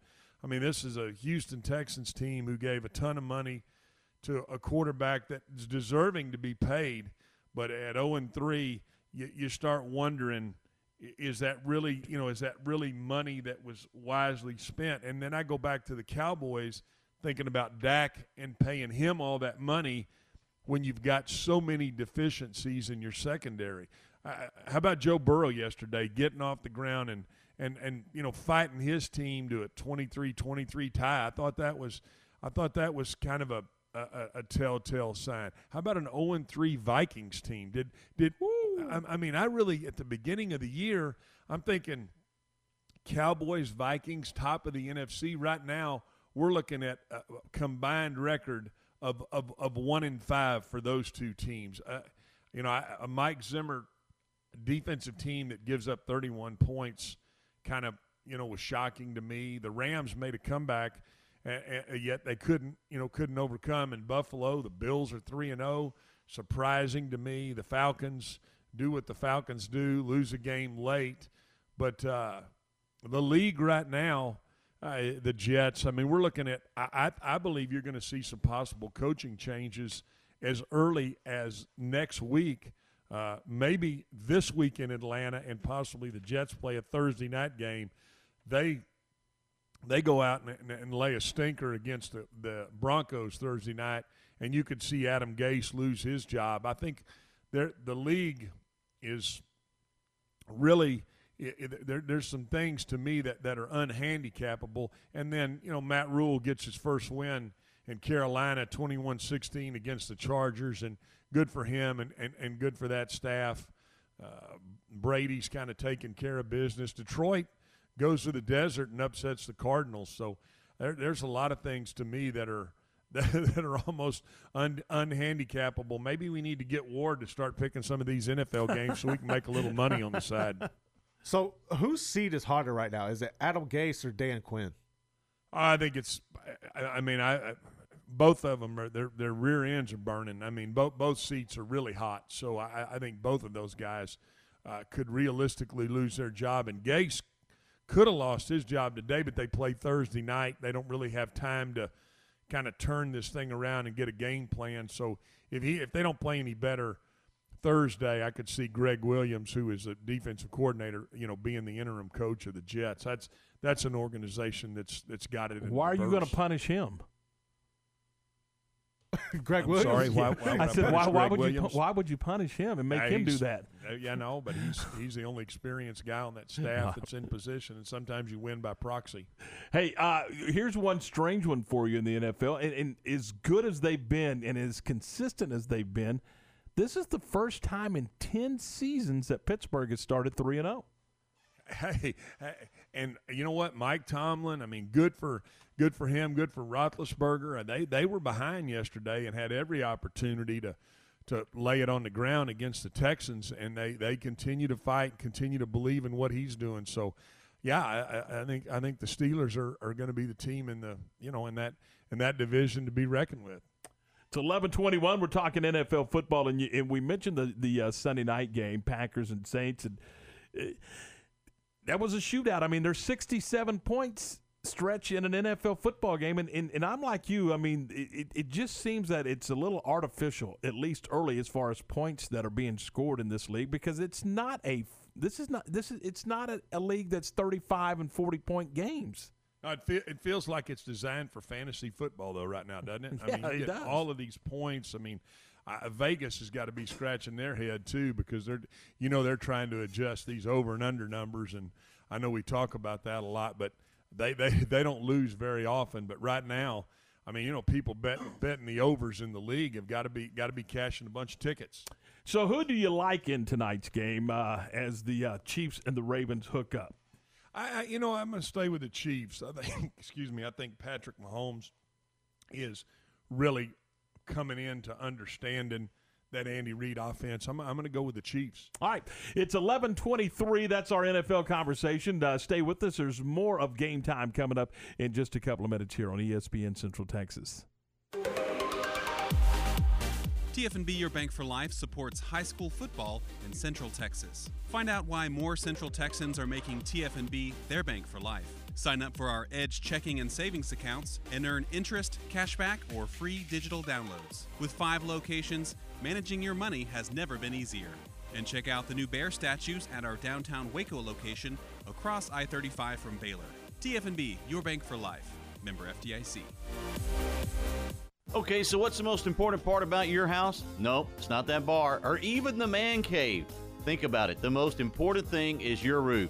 This is a Houston Texans team who gave a ton of money to a quarterback that's deserving to be paid, but at 0-3, you start wondering, is that really money that was wisely spent? And then I go back to the Cowboys thinking about Dak and paying him all that money when you've got so many deficiencies in your secondary. How about Joe Burrow yesterday getting off the ground and fighting his team to a 23-23 tie? I thought that was kind of a telltale sign. How about an 0-3 Vikings team? I really, at the beginning of the year, I'm thinking Cowboys, Vikings, top of the NFC. Right now, we're looking at a combined record of 1-5 for those two teams. A Mike Zimmer defensive team that gives up 31 points kind of, was shocking to me. The Rams made a comeback, yet they couldn't overcome. In Buffalo, the Bills are 3-0. Surprising to me. The Falcons do what the Falcons do, lose a game late. But the league right now, the Jets, we're looking at – I believe you're going to see some possible coaching changes as early as next week, maybe this week in Atlanta, and possibly the Jets play a Thursday night game. They go out and lay a stinker against the Broncos Thursday night, and you could see Adam Gase lose his job. I think the league is really there's some things to me that are unhandicappable. And then, you know, Matt Rhule gets his first win in Carolina, 21-16 against the Chargers, and good for him and good for that staff. Brady's kind of taking care of business. Detroit goes to the desert and upsets the Cardinals. So there's a lot of things to me that are almost unhandicappable. Maybe we need to get Ward to start picking some of these NFL games so we can make a little money on the side. So whose seat is hotter right now? Is it Adam Gase or Dan Quinn? I think it's – I mean, both of them, their rear ends are burning. I mean, both seats are really hot. So I think both of those guys could realistically lose their job. And Gase could have lost his job today, but they play Thursday night. They don't really have time to kind of turn this thing around and get a game plan. So if they don't play any better Thursday, I could see Greg Williams, who is a defensive coordinator, you know, being the interim coach of the Jets. That's an organization that's got it in Why reverse. Are you going to punish him? Greg I'm Williams. Sorry, why I said, why would you punish him and make him do that? Yeah, no, but he's the only experienced guy on that staff that's in position, and sometimes you win by proxy. Hey, here's one strange one for you in the NFL, and as good as they've been and as consistent as they've been, this is the first time in 10 seasons that Pittsburgh has started 3-0. Hey, and you know what, Mike Tomlin, I mean, good for him, good for Roethlisberger. They were behind yesterday and had every opportunity to lay it on the ground against the Texans, and they continue to fight, continue to believe in what he's doing. So, yeah, I think the Steelers are going to be the team in the in that division to be reckoned with. It's 11:21. We're talking NFL football, and we mentioned the Sunday night game, Packers and Saints, and. That was a shootout. I mean, there's 67 points stretch in an NFL football game, and I'm like you. I mean, it just seems that it's a little artificial, at least early, as far as points that are being scored in this league, because it's not a league that's 35 and 40 point games. No, it feels like it's designed for fantasy football though right now, doesn't it? I mean, you get all of these points. I mean. Vegas has got to be scratching their head too, because they're trying to adjust these over and under numbers, and I know we talk about that a lot, but they don't lose very often. But right now, I mean, you know, people betting the overs in the league have got to be cashing a bunch of tickets. So who do you like in tonight's game as the Chiefs and the Ravens hook up? I'm going to stay with the Chiefs. I think Patrick Mahomes is really coming in to understanding that Andy Reid offense. I'm going to go with the Chiefs. All right. It's 11:23. That's our NFL conversation. Stay with us. There's more of Game Time coming up in just a couple of minutes here on ESPN Central Texas. TF&B Your Bank for Life supports high school football in Central Texas. Find out why more Central Texans are making TF&B their bank for life. Sign up for our Edge checking and savings accounts and earn interest, cashback, or free digital downloads. With 5 locations, managing your money has never been easier. And check out the new bear statues at our downtown Waco location across I-35 from Baylor. TF&B Your Bank for Life. Member FDIC. Okay, so what's the most important part about your house? No, it's not that bar or even the man cave. Think about it. The most important thing is your roof.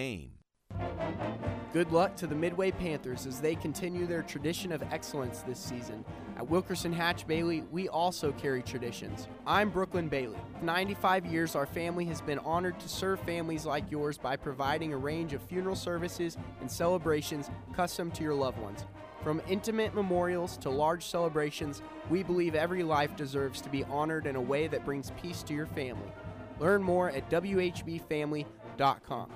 Good luck to the Midway Panthers as they continue their tradition of excellence this season. At Wilkerson Hatch Bailey, we also carry traditions. I'm Brooklyn Bailey. For 95 years, our family has been honored to serve families like yours by providing a range of funeral services and celebrations custom to your loved ones. From intimate memorials to large celebrations, we believe every life deserves to be honored in a way that brings peace to your family. Learn more at whbfamily.com.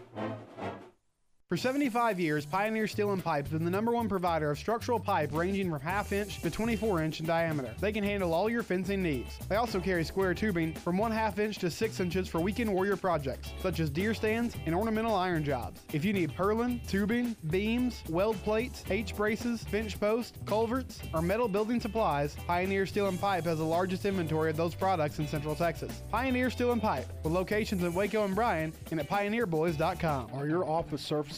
For 75 years, Pioneer Steel & Pipe has been the #1 provider of structural pipe ranging from half-inch to 24-inch in diameter. They can handle all your fencing needs. They also carry square tubing from 1/2 inch to 6 inches for weekend warrior projects, such as deer stands and ornamental iron jobs. If you need purlin, tubing, beams, weld plates, H-braces, bench posts, culverts, or metal building supplies, Pioneer Steel & Pipe has the largest inventory of those products in Central Texas. Pioneer Steel & Pipe, with locations in Waco and Bryan and at pioneerboys.com. Are your office surfaces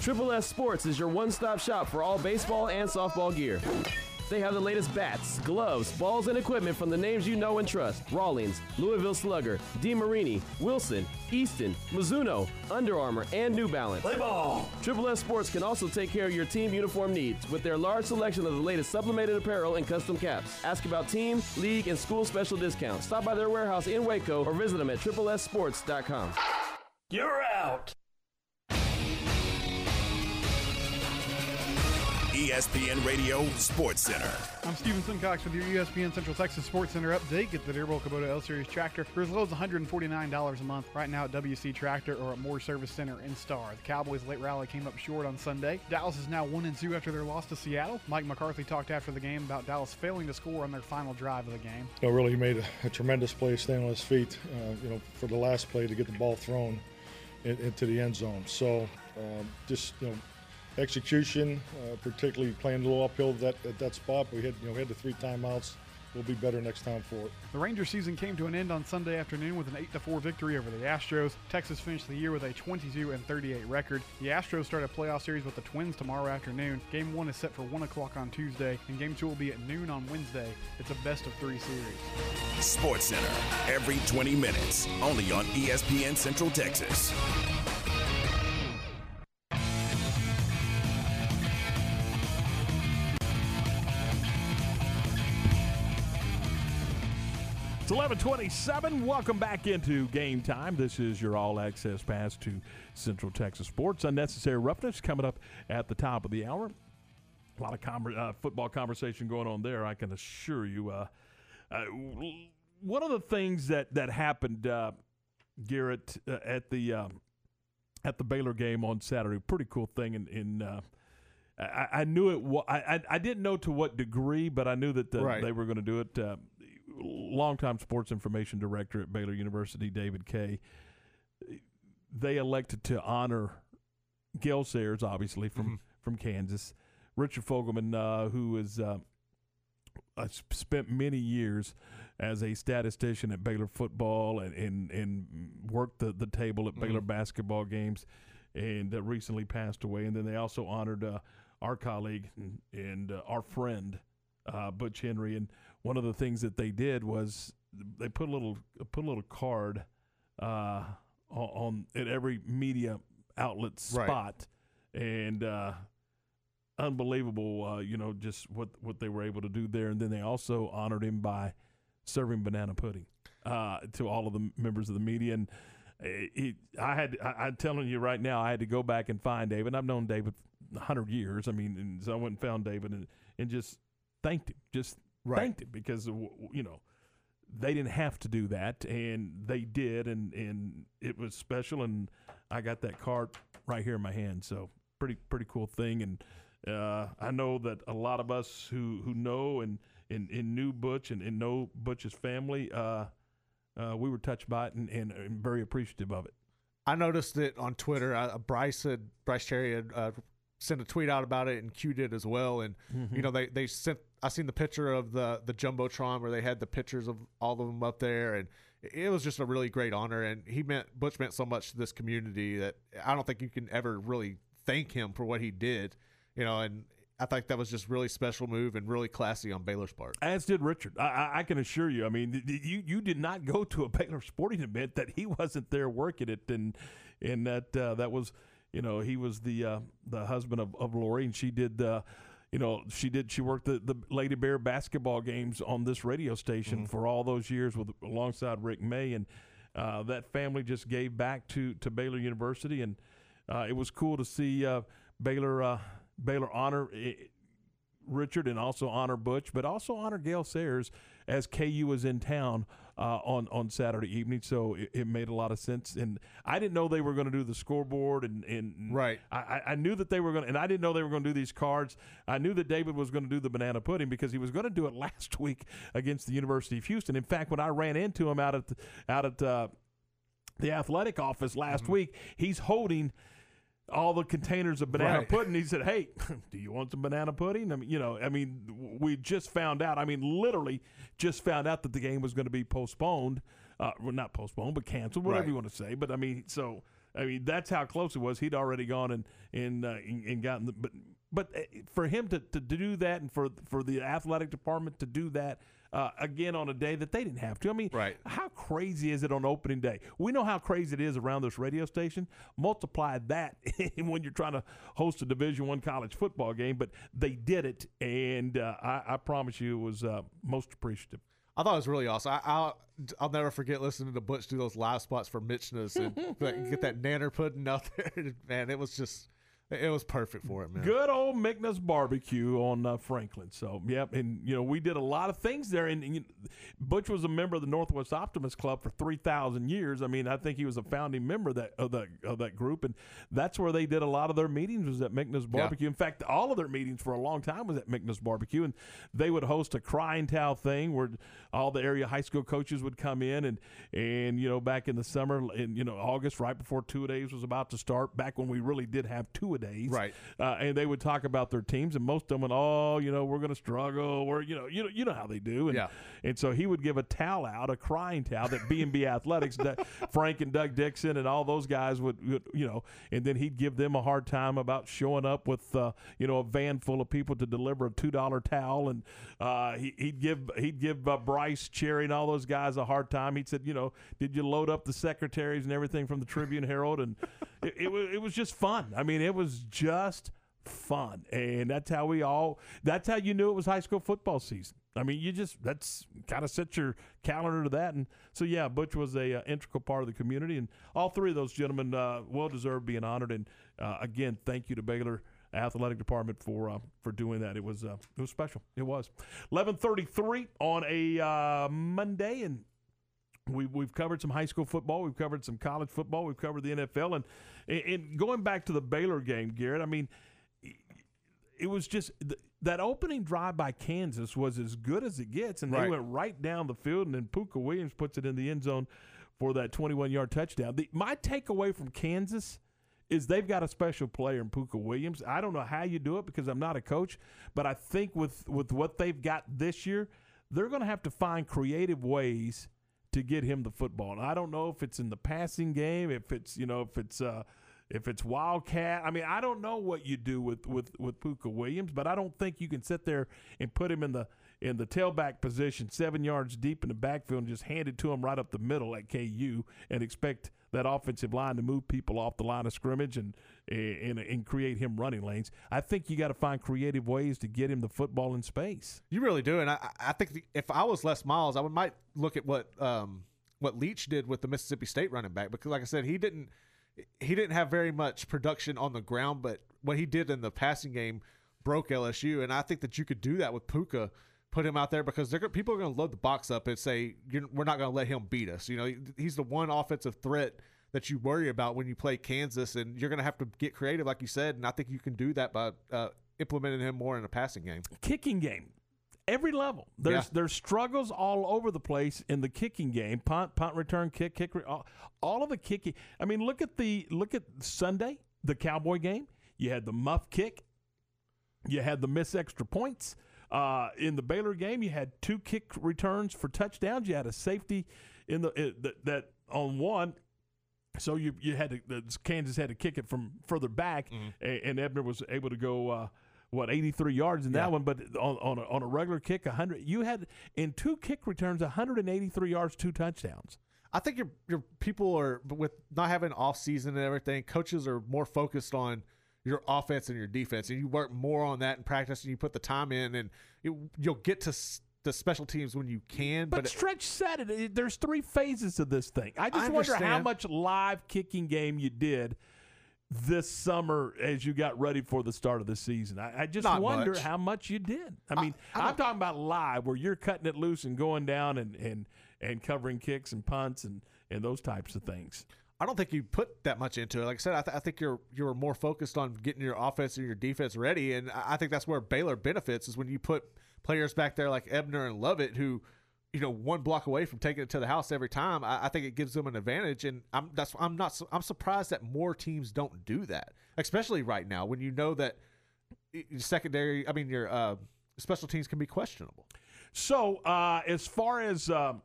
Triple S Sports is your one-stop shop for all baseball and softball gear. They have the latest bats, gloves, balls, and equipment from the names you know and trust. Rawlings, Louisville Slugger, DeMarini, Wilson, Easton, Mizuno, Under Armour, and New Balance. Play ball! Triple S Sports can also take care of your team uniform needs with their large selection of the latest sublimated apparel and custom caps. Ask about team, league, and school special discounts. Stop by their warehouse in Waco or visit them at triplessports.com. You're out! ESPN Radio Sports Center. I'm Stephen Simcox with your ESPN Central Texas Sports Center update. Get the Dearborn Kubota L-Series tractor for as low as $149 a month right now at WC Tractor or at Moore Service Center in Starr. The Cowboys' late rally came up short on Sunday. Dallas is now 1-2 after their loss to Seattle. Mike McCarthy talked after the game about Dallas failing to score on their final drive of the game. You know, really, he made a tremendous play staying on his feet, for the last play to get the ball thrown into the end zone. So, execution, particularly playing a little uphill at that spot. We had, we had the 3 timeouts. We'll be better next time for it. The Rangers season came to an end on Sunday afternoon with an 8-4 victory over the Astros. Texas finished the year with a 22-38 record. The Astros start a playoff series with the Twins tomorrow afternoon. Game 1 is set for 1 o'clock on Tuesday, and Game 2 will be at noon on Wednesday. It's a best-of-3 series. Sports Center, every 20 minutes, only on ESPN Central Texas. It's 11:27. Welcome back into Game Time. This is your all-access pass to Central Texas Sports. Unnecessary Roughness coming up at the top of the hour. A lot of football conversation going on there, I can assure you. One of the things that happened, Garrett, at the Baylor game on Saturday, pretty cool thing I knew it. I didn't know to what degree, but I knew that they were going to do it. Longtime sports information director at Baylor University, David Kay, they elected to honor Gail Sayers, obviously, from Kansas. Richard Fogelman, who has spent many years as a statistician at Baylor football and worked the table at Baylor basketball games and recently passed away. And then they also honored our colleague and our friend, Butch Henry. And one of the things that they did was they put a little card on at every media outlet spot, and unbelievable, just what they were able to do there. And then they also honored him by serving banana pudding to all of the members of the media. And I'm telling you right now, I had to go back and find David. I've known David 100 years. I mean, and so I went and found David and just thanked him. Just thanked him because, you know, they didn't have to do that, and they did, and it was special. And I got that card right here in my hand, so pretty cool thing. And I know that a lot of us who know and knew Butch and know Butch's family, we were touched by it and very appreciative of it. I noticed it on Twitter. Bryce Cherry had sent a tweet out about it, and Q did as well. And you know, they sent. I seen the picture of the Jumbotron where they had the pictures of all of them up there, and it was just a really great honor. And Butch meant so much to this community that I don't think you can ever really thank him for what he did. You know, and I think that was just really special move and really classy on Baylor's part. As did Richard. I can assure you. I mean, you did not go to a Baylor sporting event that he wasn't there working it, and that was, you know, he was the husband of Lori, and she did. You know, she worked the Lady Bear basketball games on this radio station for all those years alongside Rick May, and that family just gave back to Baylor University, and it was cool to see Baylor honor Richard and also honor Butch, but also honor Gail Sayers as KU was in town on Saturday evening. So it made a lot of sense. And I didn't know they were going to do the scoreboard and right. I knew that they were going to, and I didn't know they were going to do these cards. I knew that David was going to do the banana pudding because he was going to do it last week against the University of Houston. In fact, when I ran into him out at the athletic office last week, he's holding all the containers of banana pudding. He said, "Hey, do you want some banana pudding?" I mean, you know, we just found out. I mean, literally just found out that the game was going to be postponed. Well, not postponed, but canceled, whatever you want to say. But I mean, so I mean, that's how close it was. He'd already gone and gotten the. But for him to do that, and for the athletic department to do that. Again, on a day that they didn't have to. I mean, how crazy is it on opening day? We know how crazy it is around this radio station. Multiply that when you're trying to host a Division I college football game, but they did it, and I promise you it was most appreciative. I thought it was really awesome. I'll never forget listening to Butch do those live spots for Michener's and get that nanner pudding out there. Man, it was just – it was perfect for it, man. Good old Michener's Barbecue on Franklin. So, yep, and, you know, we did a lot of things there. And Butch was a member of the Northwest Optimist Club for 3,000 years. I mean, I think he was a founding member of that group, and that's where they did a lot of their meetings was at Michener's Barbecue. Yeah. In fact, all of their meetings for a long time was at Michener's Barbecue, and they would host a cry and towel thing where all the area high school coaches would come in, and you know, back in the summer, in, you know, August, right before two-a-days was about to start, back when we really did have two-a-days. And they would talk about their teams, and most of them went, "Oh, you know, we're going to struggle." Or you know how they do, and so he would give a towel out, a crying towel that B&B Athletics, Frank and Doug Dixon, and all those guys would, you know, and then he'd give them a hard time about showing up with, you know, a van full of people to deliver a $2 towel, and he'd give Bryce Cherry and all those guys a hard time. He said, you know, "Did you load up the secretaries and everything from the Tribune Herald?" And it was just fun. I mean, it was just fun, and that's how you knew it was high school football season. I mean, that's kind of set your calendar to that, and so yeah, Butch was a integral part of the community, and all three of those gentlemen well deserved being honored. And again, thank you to Baylor Athletic Department for doing that. It was special. It was 11:33 on a Monday, and we've covered some high school football, we've covered some college football, we've covered the NFL, and going back to the Baylor game, Garrett, I mean, it was just that opening drive by Kansas was as good as it gets, and they went right down the field, and then Pooka Williams puts it in the end zone for that 21-yard touchdown. My takeaway from Kansas is they've got a special player in Pooka Williams. I don't know how you do it because I'm not a coach, but I think with what they've got this year, they're going to have to find creative ways to get him the football. And I don't know if it's in the passing game, if it's Wildcat. I mean, I don't know what you do with Pooka Williams, but I don't think you can sit there and put him in the tailback position 7 yards deep in the backfield and just hand it to him right up the middle at KU and expect that offensive line to move people off the line of scrimmage and create him running lanes. I think you got to find creative ways to get him the football in space. You really do, and I think if I was Les Miles, I might look at what what Leach did with the Mississippi State running back, because like I said, he didn't have very much production on the ground, but what he did in the passing game broke LSU. And I think that you could do that with Pooka, put him out there, because people are going to load the box up and say, we're not going to let him beat us. You know, he's the one offensive threat that you worry about when you play Kansas, and you're going to have to get creative, like you said. And I think you can do that by implementing him more in a passing game. Kicking game. Every level. There's struggles all over the place in the kicking game. Punt return, kick, all of the kicking. I mean, look at Sunday, the Cowboy game. You had the muff kick. You had the miss extra points. In the Baylor game, you had two kick returns for touchdowns. You had a safety that on one. So you had to, Kansas had to kick it from further back, and Ebner was able to go 83 yards in that one, but on a regular kick, 100. You had in two kick returns, 183 yards, two touchdowns. I think your people are, with not having off season and everything, coaches are more focused on your offense and your defense, and you work more on that in practice, and you put the time in, and you'll get to the special teams when you can. But Stretch said it. There's three phases to this thing. I just wonder how much live kicking game you did this summer as you got ready for the start of the season. I just wonder how much you did. I mean, I'm talking about live where you're cutting it loose and going down and covering kicks and punts and those types of things. I don't think you put that much into it. Like I said, I think you were more focused on getting your offense and your defense ready, and I think that's where Baylor benefits, is when you put players back there like Ebner and Lovett, who, you know, one block away from taking it to the house every time. I think it gives them an advantage, and I'm surprised that more teams don't do that, especially right now when you know that your special teams can be questionable. So as far as the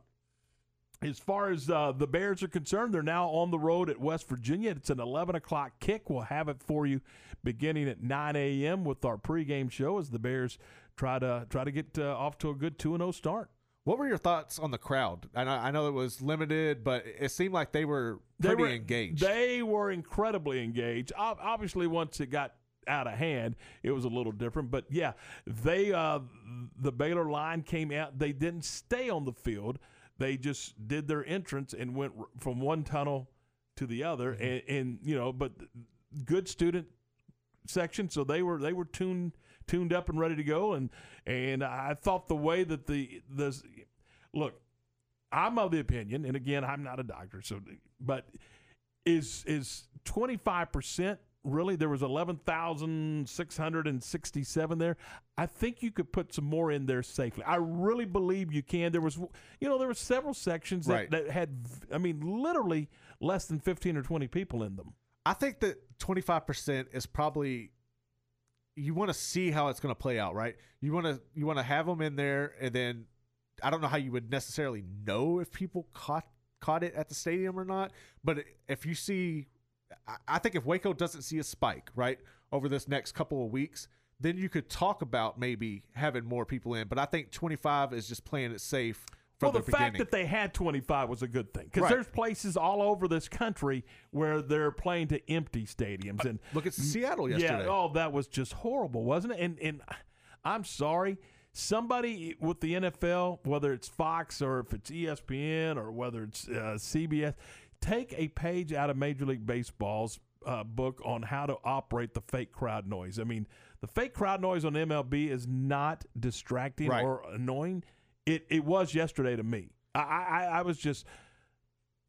Bears are concerned, they're now on the road at West Virginia. It's an 11 o'clock kick. We'll have it for you beginning at 9 a.m. with our pregame show as the Bears try to get off to a good 2-0 start. What were your thoughts on the crowd? And I know it was limited, but it seemed like they were engaged. They were incredibly engaged. Obviously, once it got out of hand, it was a little different. But, yeah, the Baylor line came out. They didn't stay on the field. They just did their entrance and went from one tunnel to the other, and you know, but good student section, so they were tuned up and ready to go, and I thought the way that look, I'm of the opinion, and again, I'm not a doctor, so but is 25% really? There was 11,667 there. I think you could put some more in there safely. I really believe you can. There were several sections that had, I mean, literally less than 15 or 20 people in them. I think that 25% is probably, you want to see how it's going to play out, right? You want to have them in there, and then I don't know how you would necessarily know if people caught it at the stadium or not, but if you see, I think if Waco doesn't see a spike, right, over this next couple of weeks, then you could talk about maybe having more people in. But I think 25 is just playing it safe from the beginning. Well, the fact that they had 25 was a good thing, because there's places all over this country where they're playing to empty stadiums. And look at Seattle yesterday. Yeah, that was just horrible, wasn't it? And I'm sorry. Somebody with the NFL, whether it's Fox or if it's ESPN or whether it's CBS – take a page out of Major League Baseball's book on how to operate the fake crowd noise. I mean, the fake crowd noise on MLB is not distracting or annoying. It was yesterday to me. I was just,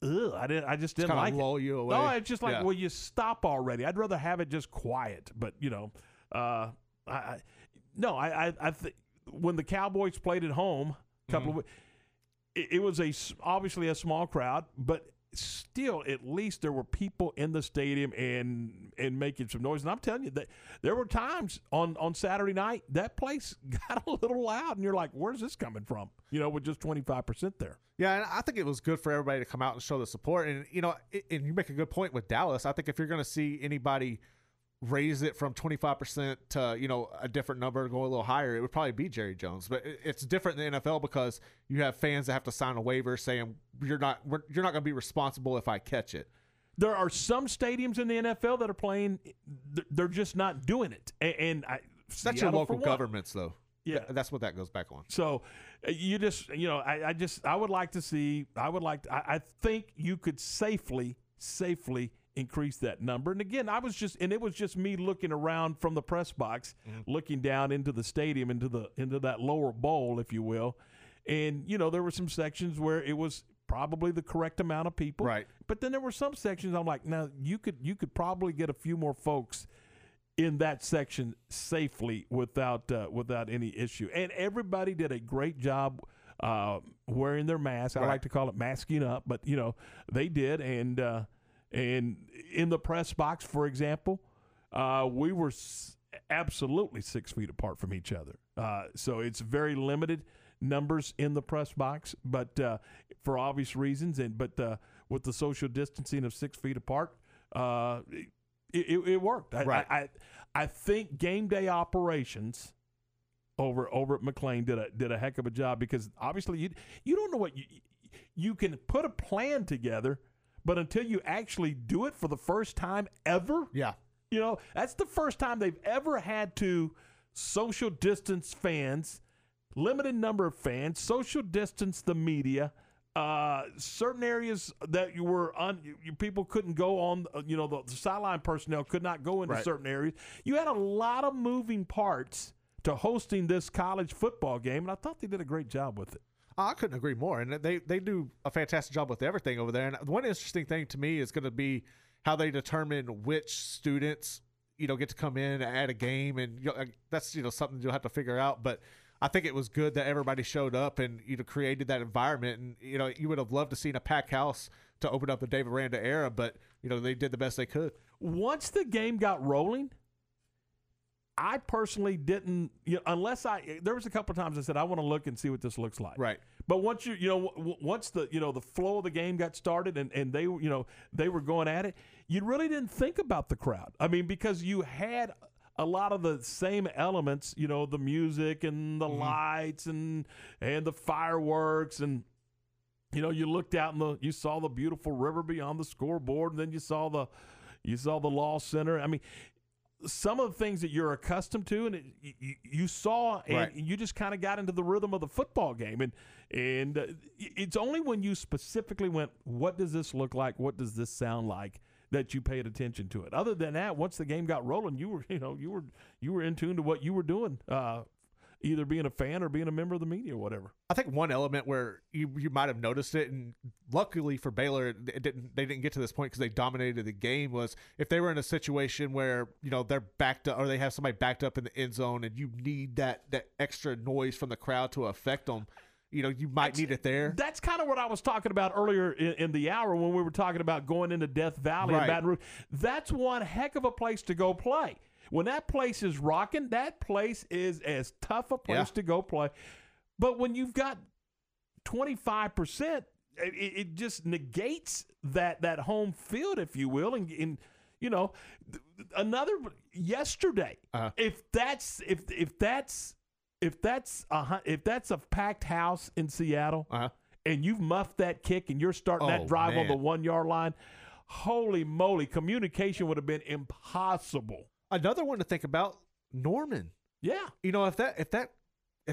I just didn't like it. Roll you away. No, it's just like, well, you stop already. I'd rather have it just quiet. But you know, when the Cowboys played at home, a couple of, it was obviously a small crowd, but still, at least there were people in the stadium and making some noise. And I'm telling you that there were times on Saturday night that place got a little loud, and you're like, "Where's this coming from?" You know, with just 25% there. Yeah, and I think it was good for everybody to come out and show the support. And you know, and you make a good point with Dallas. I think if you're going to see anybody raise it from 25% to, you know, a different number, go a little higher, it would probably be Jerry Jones. But it's different in the NFL because you have fans that have to sign a waiver saying you're not going to be responsible if I catch it. There are some stadiums in the NFL that are playing; they're just not doing it. And that's Seattle, your local governments, though. Yeah, that's what that goes back on. So you just, you know, I would like to see, I think you could safely increase that number. And again, it was just me looking around from the press box, looking down into the stadium, into that lower bowl, if you will. And, you know, there were some sections where it was probably the correct amount of people. Right. But then there were some sections I'm like, now you could probably get a few more folks in that section safely without any issue. And everybody did a great job wearing their mask. Right. I like to call it masking up, but, you know, they did. And in the press box, for example, we were absolutely 6 feet apart from each other. So it's very limited numbers in the press box, but for obvious reasons. But with the social distancing of 6 feet apart, It worked. Right. I think game day operations over at McLean did a heck of a job, because obviously you don't know what you can put a plan together, but until you actually do it for the first time ever, yeah, you know, that's the first time they've ever had to social distance fans, limited number of fans, social distance the media. Certain areas that you were on, people couldn't go on, you know, the sideline personnel could not go into right. certain areas. You had a lot of moving parts to hosting this college football game, and I thought they did a great job with it. I couldn't agree more, and they do a fantastic job with everything over there. And one interesting thing to me is going to be how they determine which students, you know, get to come in at a game, and you know, that's, you know, something you'll have to figure out, but I think it was good that everybody showed up and, you know, created that environment. And, you know, you would have loved to seen a packed house to open up the Dave Aranda era, but, you know, they did the best they could. Once the game got rolling, I personally didn't, you know, unless there was a couple of times I said, I want to look and see what this looks like. Right. But once you know, once the, you know, the flow of the game got started and they, you know, they were going at it, you really didn't think about the crowd. I mean, because you had a lot of the same elements, you know, the music and the lights and the fireworks, and, you know, you looked out and you saw the beautiful river beyond the scoreboard, and then you saw the Law Center. I mean, some of the things that you're accustomed to, and you saw, and right. you just kind of got into the rhythm of the football game. And it's only when you specifically went, what does this look like? What does this sound like? That you paid attention to it. Other than that, once the game got rolling, you were in tune to what you were doing, either being a fan or being a member of the media or whatever. I think one element where you might have noticed it, and luckily for Baylor, they didn't get to this point because they dominated the game, was if they were in a situation where, you know, they're backed up or they have somebody backed up in the end zone, and you need that extra noise from the crowd to affect them. You know, you might need it there. That's kind of what I was talking about earlier in the hour when we were talking about going into Death Valley right. and Baton Rouge. That's one heck of a place to go play. When that place is rocking, that place is as tough a place yeah. to go play. But when you've got 25%, it just negates that home field, if you will, and you know, yesterday. Uh-huh. If that's a packed house in Seattle, uh-huh. and you've muffed that kick and you're starting that drive man. On the 1 yard line, holy moly, communication would have been impossible. Another one to think about, Norman. Yeah, you know, if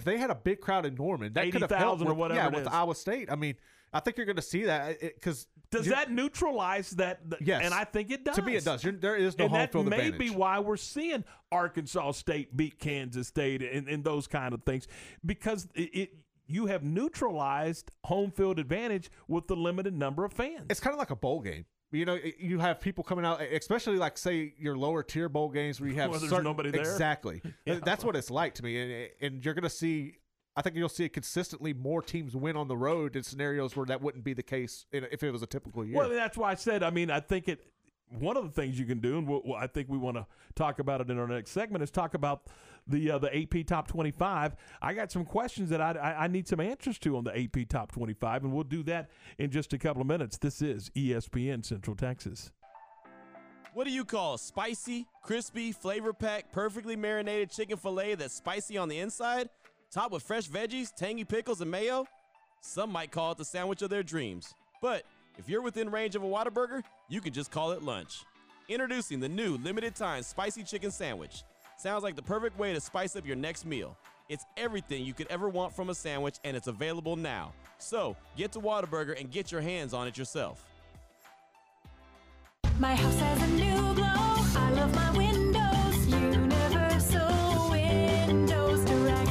they had a big crowd in Norman, that 80, could have helped with, or whatever. Yeah, with Iowa State. I mean, I think you're going to see that because does that neutralize that? Yes, and I think it does. To me, it does. There is no home field advantage. That may be why we're seeing Arkansas State beat Kansas State and those kind of things, because you have neutralized home field advantage with the limited number of fans. It's kind of like a bowl game. You know, you have people coming out, especially like, say, your lower tier bowl games where you have there's nobody there. Exactly. yeah. That's what it's like to me, and you're going to see. I think you'll see consistently more teams win on the road in scenarios where that wouldn't be the case if it was a typical year. Well, that's why I said, I mean, I think one of the things you can do, and I think we want to talk about it in our next segment, is talk about the AP Top 25. I got some questions that I need some answers to on the AP Top 25, and we'll do that in just a couple of minutes. This is ESPN Central Texas. What do you call spicy, crispy, flavor-packed, perfectly marinated chicken filet that's spicy on the inside? Topped with fresh veggies, tangy pickles, and mayo? Some might call it the sandwich of their dreams. But if you're within range of a Whataburger, you can just call it lunch. Introducing the new limited-time spicy chicken sandwich. Sounds like the perfect way to spice up your next meal. It's everything you could ever want from a sandwich, and it's available now. So get to Whataburger and get your hands on it yourself. My house has a new glow. I love my windows. Universal Windows Direct.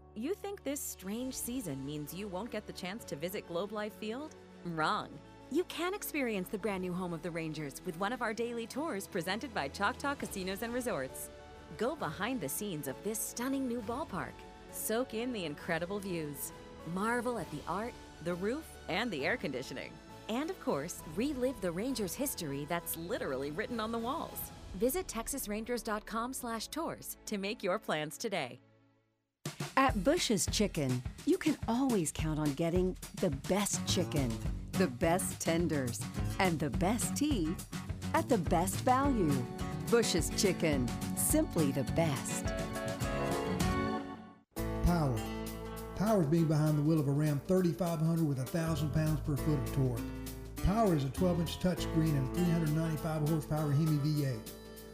you think this strange season means you won't get the chance to visit Globe Life Field? Wrong. You can experience the brand new home of the Rangers with one of our daily tours presented by Choctaw Casinos and Resorts. Go behind the scenes of this stunning new ballpark. Soak in the incredible views. Marvel at the art, the roof, and the air conditioning. And of course, relive the Rangers history that's literally written on the walls. Visit TexasRangers.com/tours to make your plans today. At Bush's Chicken, you can always count on getting the best chicken, the best tenders, and the best tea at the best value. Bush's Chicken, simply the best. Power. Power is being behind the wheel of a Ram 3500 with 1,000 pounds per foot of torque. Power is a 12-inch touchscreen and 395 horsepower Hemi V8.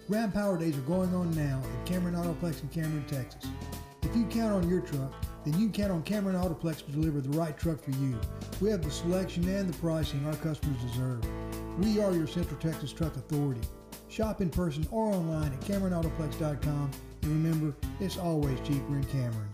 Ram Power Days are going on now at Cameron Autoplex in Cameron, Texas. If you count on your truck, then you can count on Cameron Autoplex to deliver the right truck for you. We have the selection and the pricing our customers deserve. We are your Central Texas Truck Authority. Shop in person or online at CameronAutoplex.com. And remember, it's always cheaper in Cameron.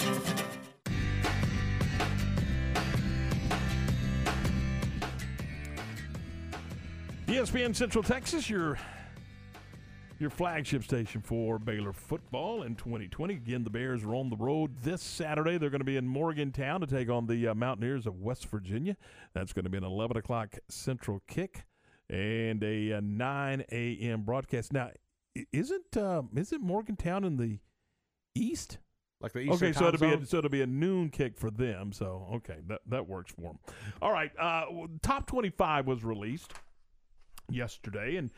ESPN Central Texas, your flagship station for Baylor football in 2020. Again, the Bears are on the road this Saturday. They're going to be in Morgantown to take on the Mountaineers of West Virginia. That's going to be an 11 o'clock Central kick and a 9 a.m. broadcast. Now, isn't Morgantown in the east? Like the Eastern time zone? So it'll be a noon kick for them. So okay, that works for them. All right, top 25 was released yesterday, and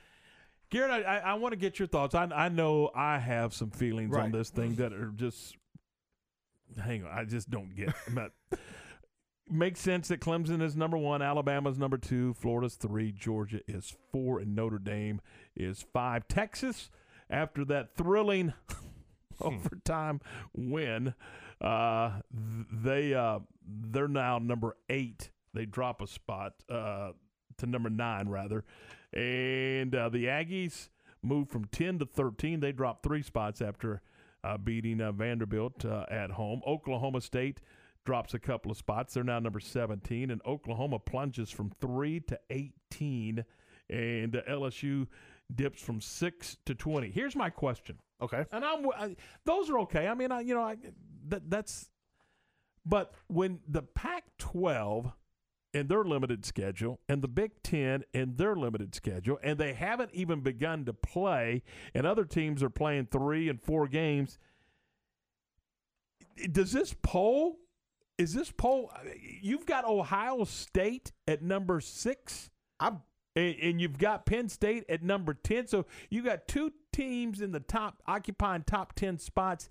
Garrett, I want to get your thoughts. I know I have some feelings on this thing that are just. Hang on, I just don't get. Makes sense that Clemson is number one, Alabama's number two, Florida's three, Georgia is four, and Notre Dame is five. Texas, after that thrilling overtime win, they're now number 8. They drop a spot to number 9 rather, and the Aggies moved from 10 to 13. They dropped 3 spots after beating Vanderbilt at home. Oklahoma State drops a couple of spots. They're now number 17, and Oklahoma plunges from 3 to 18, and LSU dips from 6 to 20. Here's my question. Okay. And those are okay. I mean, but when the Pac-12 and their limited schedule and the Big Ten and their limited schedule, and they haven't even begun to play, and other teams are playing 3 and 4 games, Is this poll? You've got Ohio State at number 6, and you've got Penn State at number 10. So you got 2 teams in the top, occupying top 10 spots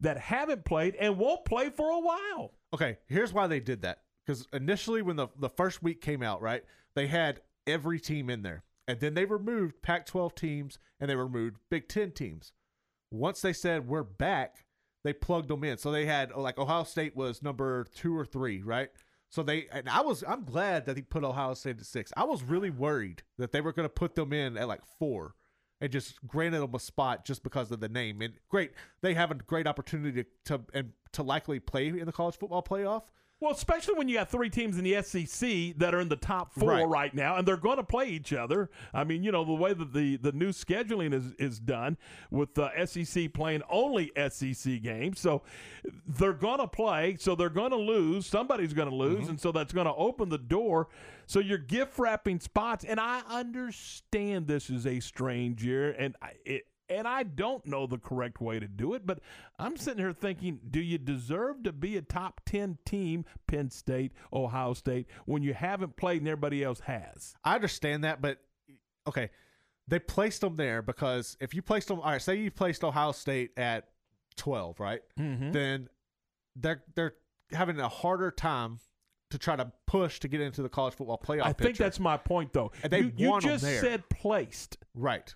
that haven't played and won't play for a while. Okay, here's why they did that. Because initially, when the first week came out, right, they had every team in there, and then they removed Pac-12 teams and they removed Big Ten teams. Once they said we're back, they plugged them in. So they had, like, Ohio State was number 2 or 3, right? So I'm glad that he put Ohio State at 6. I was really worried that they were going to put them in at like 4 and just granted them a spot just because of the name. And great, they have a great opportunity to likely play in the college football playoff. Well, especially when you got 3 teams in the SEC that are in the top 4 right now, and they're going to play each other. I mean, you know, the way that the new scheduling is done with the SEC playing only SEC games. So they're going to play, so they're going to lose. Somebody's going to lose, and so that's going to open the door. So you're gift-wrapping spots, and I understand this is a strange year, and I don't know the correct way to do it, but I'm sitting here thinking, do you deserve to be a top 10 team, Penn State, Ohio State, when you haven't played and everybody else has? I understand that, but, okay, they placed them there because if you placed them – all right, say you placed Ohio State at 12, right? Mm-hmm. Then they're having a harder time to try to push to get into the college football playoff I picture. Think that's my point, though. And you just said placed. Right.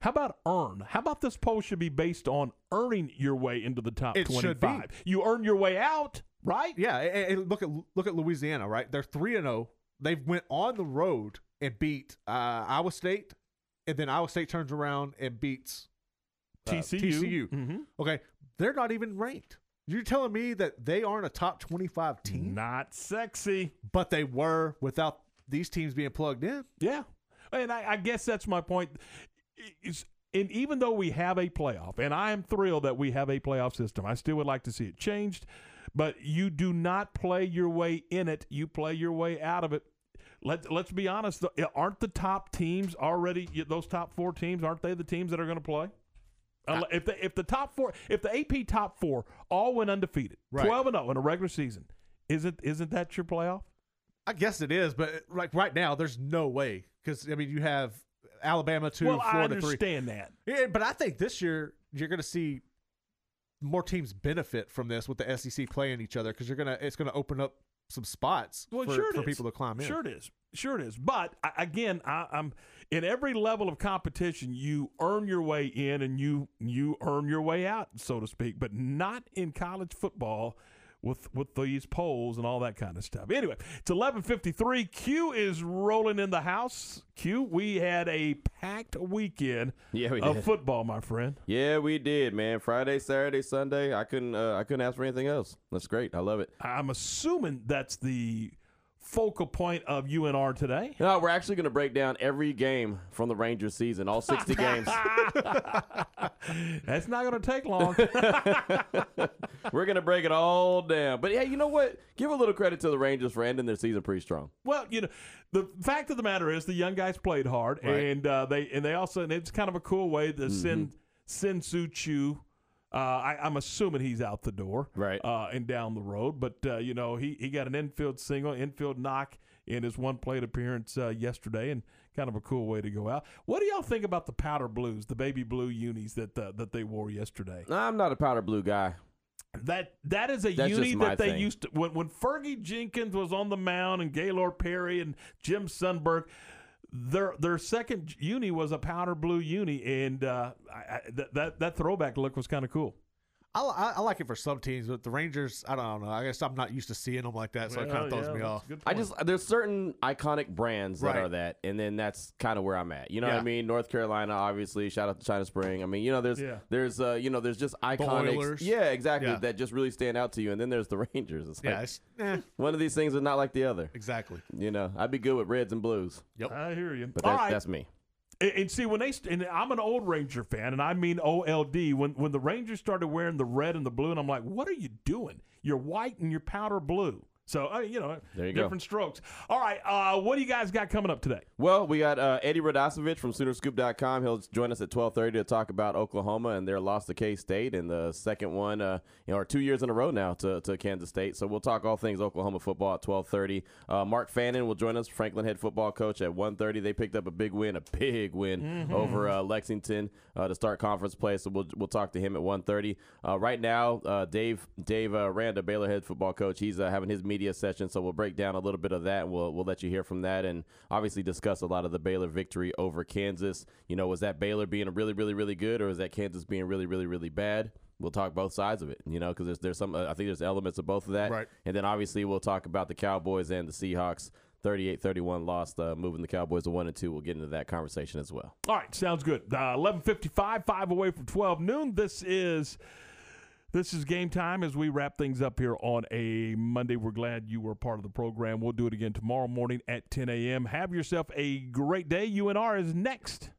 How about earn? How about this poll should be based on earning your way into the top 25? You earn your way out, right? Yeah, and look at Louisiana, right? They're 3-0. They went on the road and beat Iowa State, and then Iowa State turns around and beats TCU. Mm-hmm. Okay, they're not even ranked. You're telling me that they aren't a top 25 team? Not sexy. But they were without these teams being plugged in. Yeah, and I guess that's my point. And even though we have a playoff, and I am thrilled that we have a playoff system, I still would like to see it changed, but you do not play your way in it. You play your way out of it. Let's be honest. Aren't the top teams already, those top 4 teams, aren't they the teams that are going to play? If the AP top 4 all went undefeated, 12-0 in a regular season, isn't that your playoff? I guess it is, but like right now, there's no way. Because, I mean, you have – Alabama 2, well, Florida 3. I understand that. Yeah, but I think this year you're going to see more teams benefit from this with the SEC playing each other because it's going to open up some spots for people to climb in. Sure it is. But, again, I'm in every level of competition, you earn your way in and you earn your way out, so to speak, but not in college football with these polls and all that kind of stuff. Anyway, it's 11:53. Q is rolling in the house. Q, we had a packed weekend of football, my friend. Yeah, we did, man. Friday, Saturday, Sunday. I couldn't ask for anything else. That's great. I love it. I'm assuming that's the focal point of UNR today? No, we're actually going to break down every game from the Rangers season, all 60 games. That's not going to take long. We're going to break it all down. But, yeah, you know what? Give a little credit to the Rangers for ending their season pretty strong. Well, you know, the fact of the matter is the young guys played hard, and they also – and it's kind of a cool way to send Shin Soo Choo I'm assuming he's out the door, right, and down the road. But, you know, he got an infield single, infield knock in his one-plate appearance yesterday, and kind of a cool way to go out. What do y'all think about the powder blues, the baby blue unis that they wore yesterday? I'm not a powder blue guy. That is a uni that they used to – when Fergie Jenkins was on the mound and Gaylor Perry and Jim Sundberg – Their second uni was a powder blue uni, and that throwback look was kind of cool. I like it for some teams, but the Rangers, I don't know. I guess I'm not used to seeing them like that, so it kind of throws me off. There's certain iconic brands that are that, and then that's kind of where I'm at. You know what I mean? North Carolina, obviously. Shout out to China Spring. I mean, you know, there's just iconic. Yeah, exactly. Yeah. That just really stand out to you, and then there's the Rangers. It's like, one of these things is not like the other. Exactly. You know, I'd be good with reds and blues. Yep. I hear you. But that's me. And see, and I'm an old Ranger fan, and I mean OLD. When the Rangers started wearing the red and the blue, and I'm like, what are you doing? You're white and you're powder blue. So, you know, different strokes. All right, what do you guys got coming up today? Well, we got Eddie Radosovich from SoonerScoop.com. He'll join us at 12:30 to talk about Oklahoma and their loss to K-State, and the second one, or 2 years in a row now to Kansas State. So we'll talk all things Oklahoma football at 12:30. Mark Fannin will join us, Franklin head football coach, at 1:30. They picked up a big win over Lexington to start conference play. So we'll talk to him at 1:30. Right now, Dave Aranda, Baylor head football coach, he's having his media session, so we'll break down a little bit of that. We'll let you hear from that, and obviously discuss a lot of the Baylor victory over Kansas. You know, was that Baylor being really, really, really good, or was that Kansas being really, really, really bad? We'll talk both sides of it, you know, because there's some I think there's elements of both of that. Right. And then obviously we'll talk about the Cowboys and the Seahawks. 38-31 lost, moving the Cowboys to 1-2. We'll get into that conversation as well. All right, sounds good. 11:55, 5 away from 12 noon. This is Game Time as we wrap things up here on a Monday. We're glad you were part of the program. We'll do it again tomorrow morning at 10 a.m. Have yourself a great day. UNR is next.